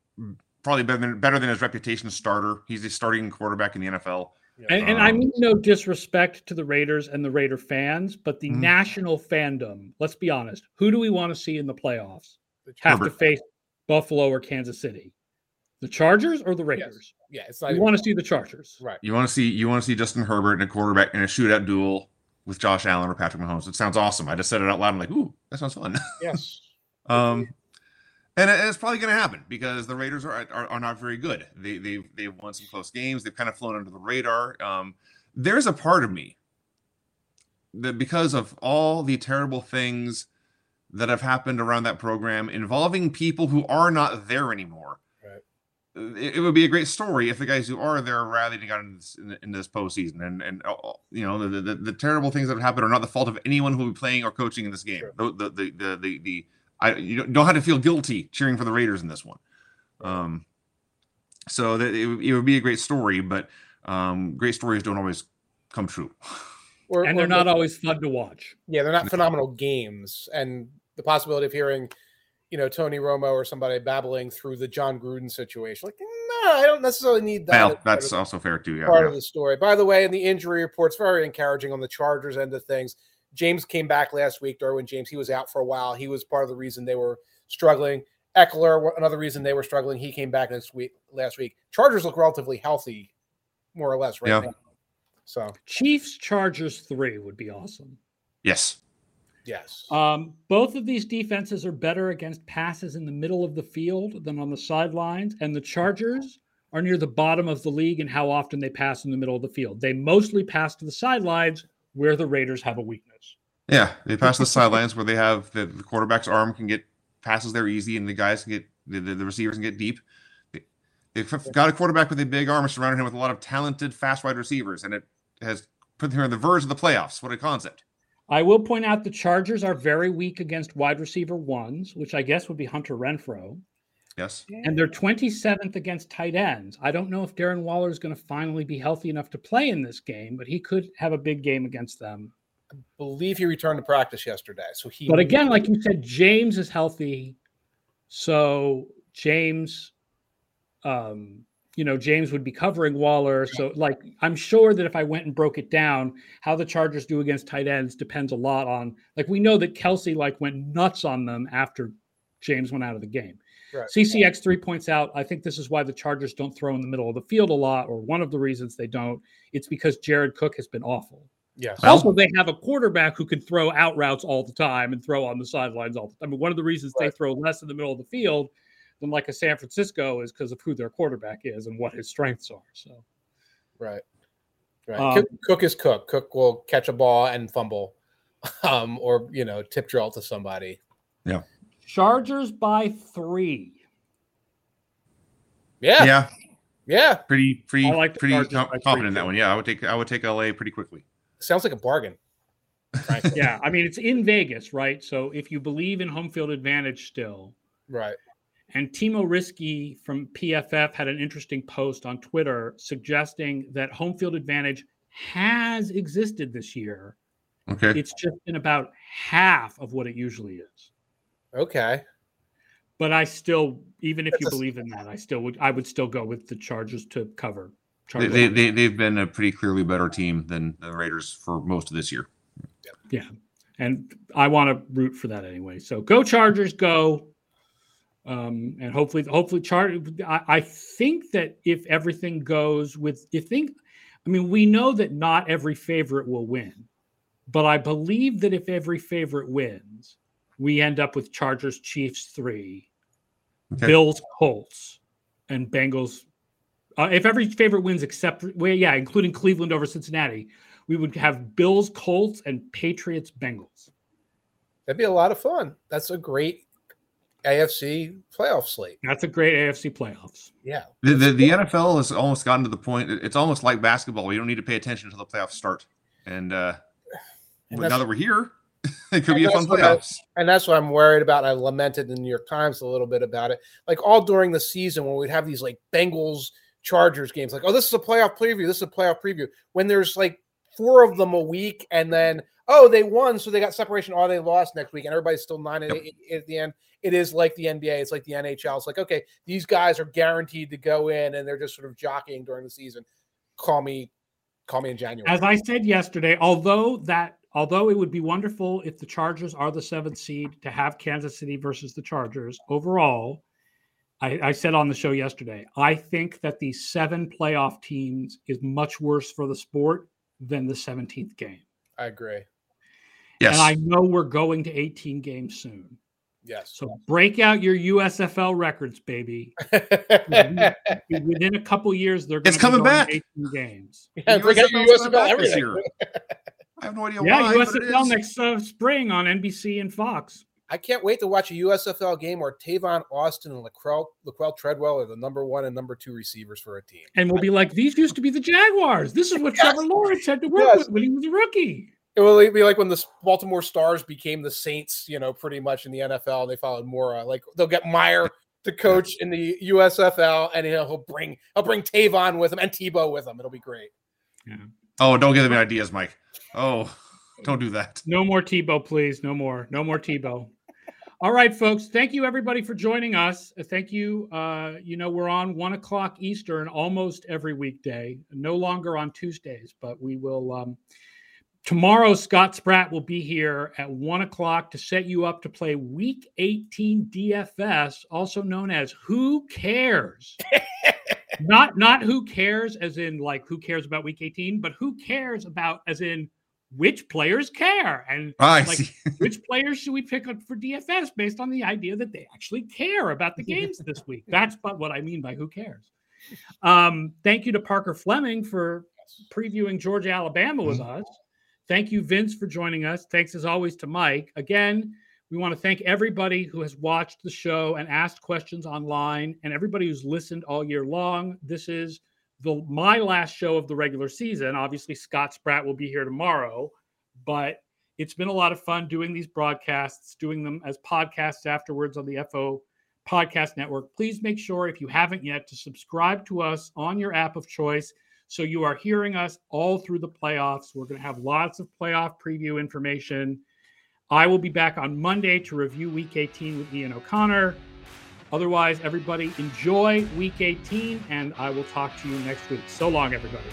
probably better than his reputation starter. He's a starting quarterback in the NFL. Yeah. And I mean no disrespect to the Raiders and the Raider fans, but the national fandom, let's be honest, who do we want to see in the playoffs to face Buffalo or Kansas City? The Chargers or the Raiders? Yes. Yeah, it's like you want to see the Chargers. Right. You want to see Justin Herbert in a quarterback in a shootout duel with Josh Allen or Patrick Mahomes. It sounds awesome. I just said it out loud. I'm like, ooh, that sounds fun. Yes. And it's probably going to happen because the Raiders are not very good. They've won some close games. They've kind of flown under the radar. There's a part of me that, because of all the terrible things that have happened around that program involving people who are not there anymore, it would be a great story if the guys who are there rallied and got in this postseason. And you know, the terrible things that have happened are not the fault of anyone who will be playing or coaching in this game. Sure. You don't have to feel guilty cheering for the Raiders in this one. So that it would be a great story, but great stories don't always come true. And they're not always fun to watch. Yeah, they're not phenomenal games. And the possibility of hearing Tony Romo or somebody babbling through the John Gruden situation. Like, no, I don't necessarily need that. Well, that's also fair too. Yeah, part of the story. By the way, in the injury reports, very encouraging on the Chargers end of things. James came back last week, Derwin James. He was out for a while. He was part of the reason they were struggling. Eckler, another reason they were struggling. He came back last week. Chargers look relatively healthy, more or less, right now. So Chiefs Chargers 3 would be awesome. Yes. Yes. Both of these defenses are better against passes in the middle of the field than on the sidelines, and the Chargers are near the bottom of the league in how often they pass in the middle of the field. They mostly pass to the sidelines, where the Raiders have a weakness. Yeah, they pass to the sidelines where they have the quarterback's arm can get passes there easy, and the guys can get the receivers can get deep. They've got a quarterback with a big arm surrounding him with a lot of talented, fast wide receivers, and it has put them on the verge of the playoffs. What a concept. I will point out the Chargers are very weak against wide receiver ones, which I guess would be Hunter Renfrow. Yes. And they're 27th against tight ends. I don't know if Darren Waller is going to finally be healthy enough to play in this game, but he could have a big game against them. I believe he returned to practice yesterday. But again, like you said, James is healthy. So James, James would be covering Waller. So, like, I'm sure that if I went and broke it down, how the Chargers do against tight ends depends a lot on, like, we know that Kelsey, like, went nuts on them after James went out of the game. Right. CCX 3 points out. I think this is why the Chargers don't throw in the middle of the field a lot, or one of the reasons they don't. It's because Jared Cook has been awful. Yes. Also, they have a quarterback who can throw out routes all the time and throw on the sidelines all the time. I mean, one of the reasons they throw less in the middle of the field than like a San Francisco is because of who their quarterback is and what his strengths are. So, right. Cook is Cook. Cook will catch a ball and fumble, or tip drill to somebody. Yeah. Chargers by 3. Yeah. Pretty. I like pretty confident in that one. Yeah, I would take LA pretty quickly. Sounds like a bargain. Right? Yeah, I mean, it's in Vegas, right? So if you believe in home field advantage still, right? And Timo Riskey from PFF had an interesting post on Twitter suggesting that home field advantage has existed this year. Okay, it's just been about half of what it usually is. Okay. But I still, even if you believe in that, I would still go with the Chargers to cover. Chargers. They've been a pretty clearly better team than the Raiders for most of this year. Yeah. And I want to root for that anyway. So go Chargers, go. And hopefully Chargers. I think that if everything goes with, we know that not every favorite will win, but I believe that if every favorite wins, we end up with Chargers, Chiefs 3, okay, Bills, Colts, and Bengals. If every favorite wins including Cleveland over Cincinnati, we would have Bills, Colts, and Patriots, Bengals. That'd be a lot of fun. That's a great AFC playoff slate. That's a great AFC playoffs. Yeah. The NFL has almost gotten to the point, it's almost like basketball. You don't need to pay attention until the playoffs start. And now that we're here, it could be a fun playoffs. And that's what I'm worried about. I lamented in the New York Times a little bit about it. Like all during the season when we'd have these like Bengals-Chargers games, like, oh, this is a playoff preview. When there's like 4 of them a week and then, oh, they won, so they got separation. Oh, they lost next week and everybody's still 9-8 at the end. It is like the NBA. It's like the NHL. It's like, okay, these guys are guaranteed to go in and they're just sort of jockeying during the season. Call me in January. As I said yesterday, although it would be wonderful if the Chargers are the 7th seed to have Kansas City versus the Chargers overall, I said on the show yesterday, I think that the 7 playoff teams is much worse for the sport than the 17th game. I agree. Yes. And I know we're going to 18 games soon. Yes. So break out your USFL records, baby. Within a couple years, they're going to be going back. 18 games. Yeah, break out your USFL every year. I have no idea why. Yeah, USFL next spring on NBC and Fox. I can't wait to watch a USFL game where Tavon Austin and Laquell Treadwell are the number 1 and number 2 receivers for a team. And we'll be like, these used to be the Jaguars. This is what Trevor Lawrence had to work with when he was a rookie. It will be like when the Baltimore Stars became the Saints, pretty much in the NFL. And they followed Mora. Like they'll get Meyer to coach in the USFL, and he'll bring Tavon with him and Tebow with him. It'll be great. Yeah. Oh, don't give me ideas, Mike. Oh, don't do that. No more Tebow, please. No more Tebow. All right, folks. Thank you, everybody, for joining us. Thank you. We're on 1:00 Eastern almost every weekday. No longer on Tuesdays, but we will. Tomorrow, Scott Spratt will be here at 1:00 to set you up to play Week 18 DFS, also known as Who Cares? Not who cares as in like who cares about week 18, but who cares about as in which players care and which players should we pick up for DFS based on the idea that they actually care about the games this week. That's what I mean by who cares. Thank you to Parker Fleming for previewing Georgia, Alabama with us. Thank you, Vince, for joining us. Thanks as always to Mike. Again, we want to thank everybody who has watched the show and asked questions online and everybody who's listened all year long. This is my last show of the regular season. Obviously, Scott Spratt will be here tomorrow, but it's been a lot of fun doing these broadcasts, doing them as podcasts afterwards on the FO Podcast Network. Please make sure, if you haven't yet, to subscribe to us on your app of choice so you are hearing us all through the playoffs. We're going to have lots of playoff preview information. I will be back on Monday to review Week 18 with Ian O'Connor. Otherwise, everybody, enjoy Week 18, and I will talk to you next week. So long, everybody.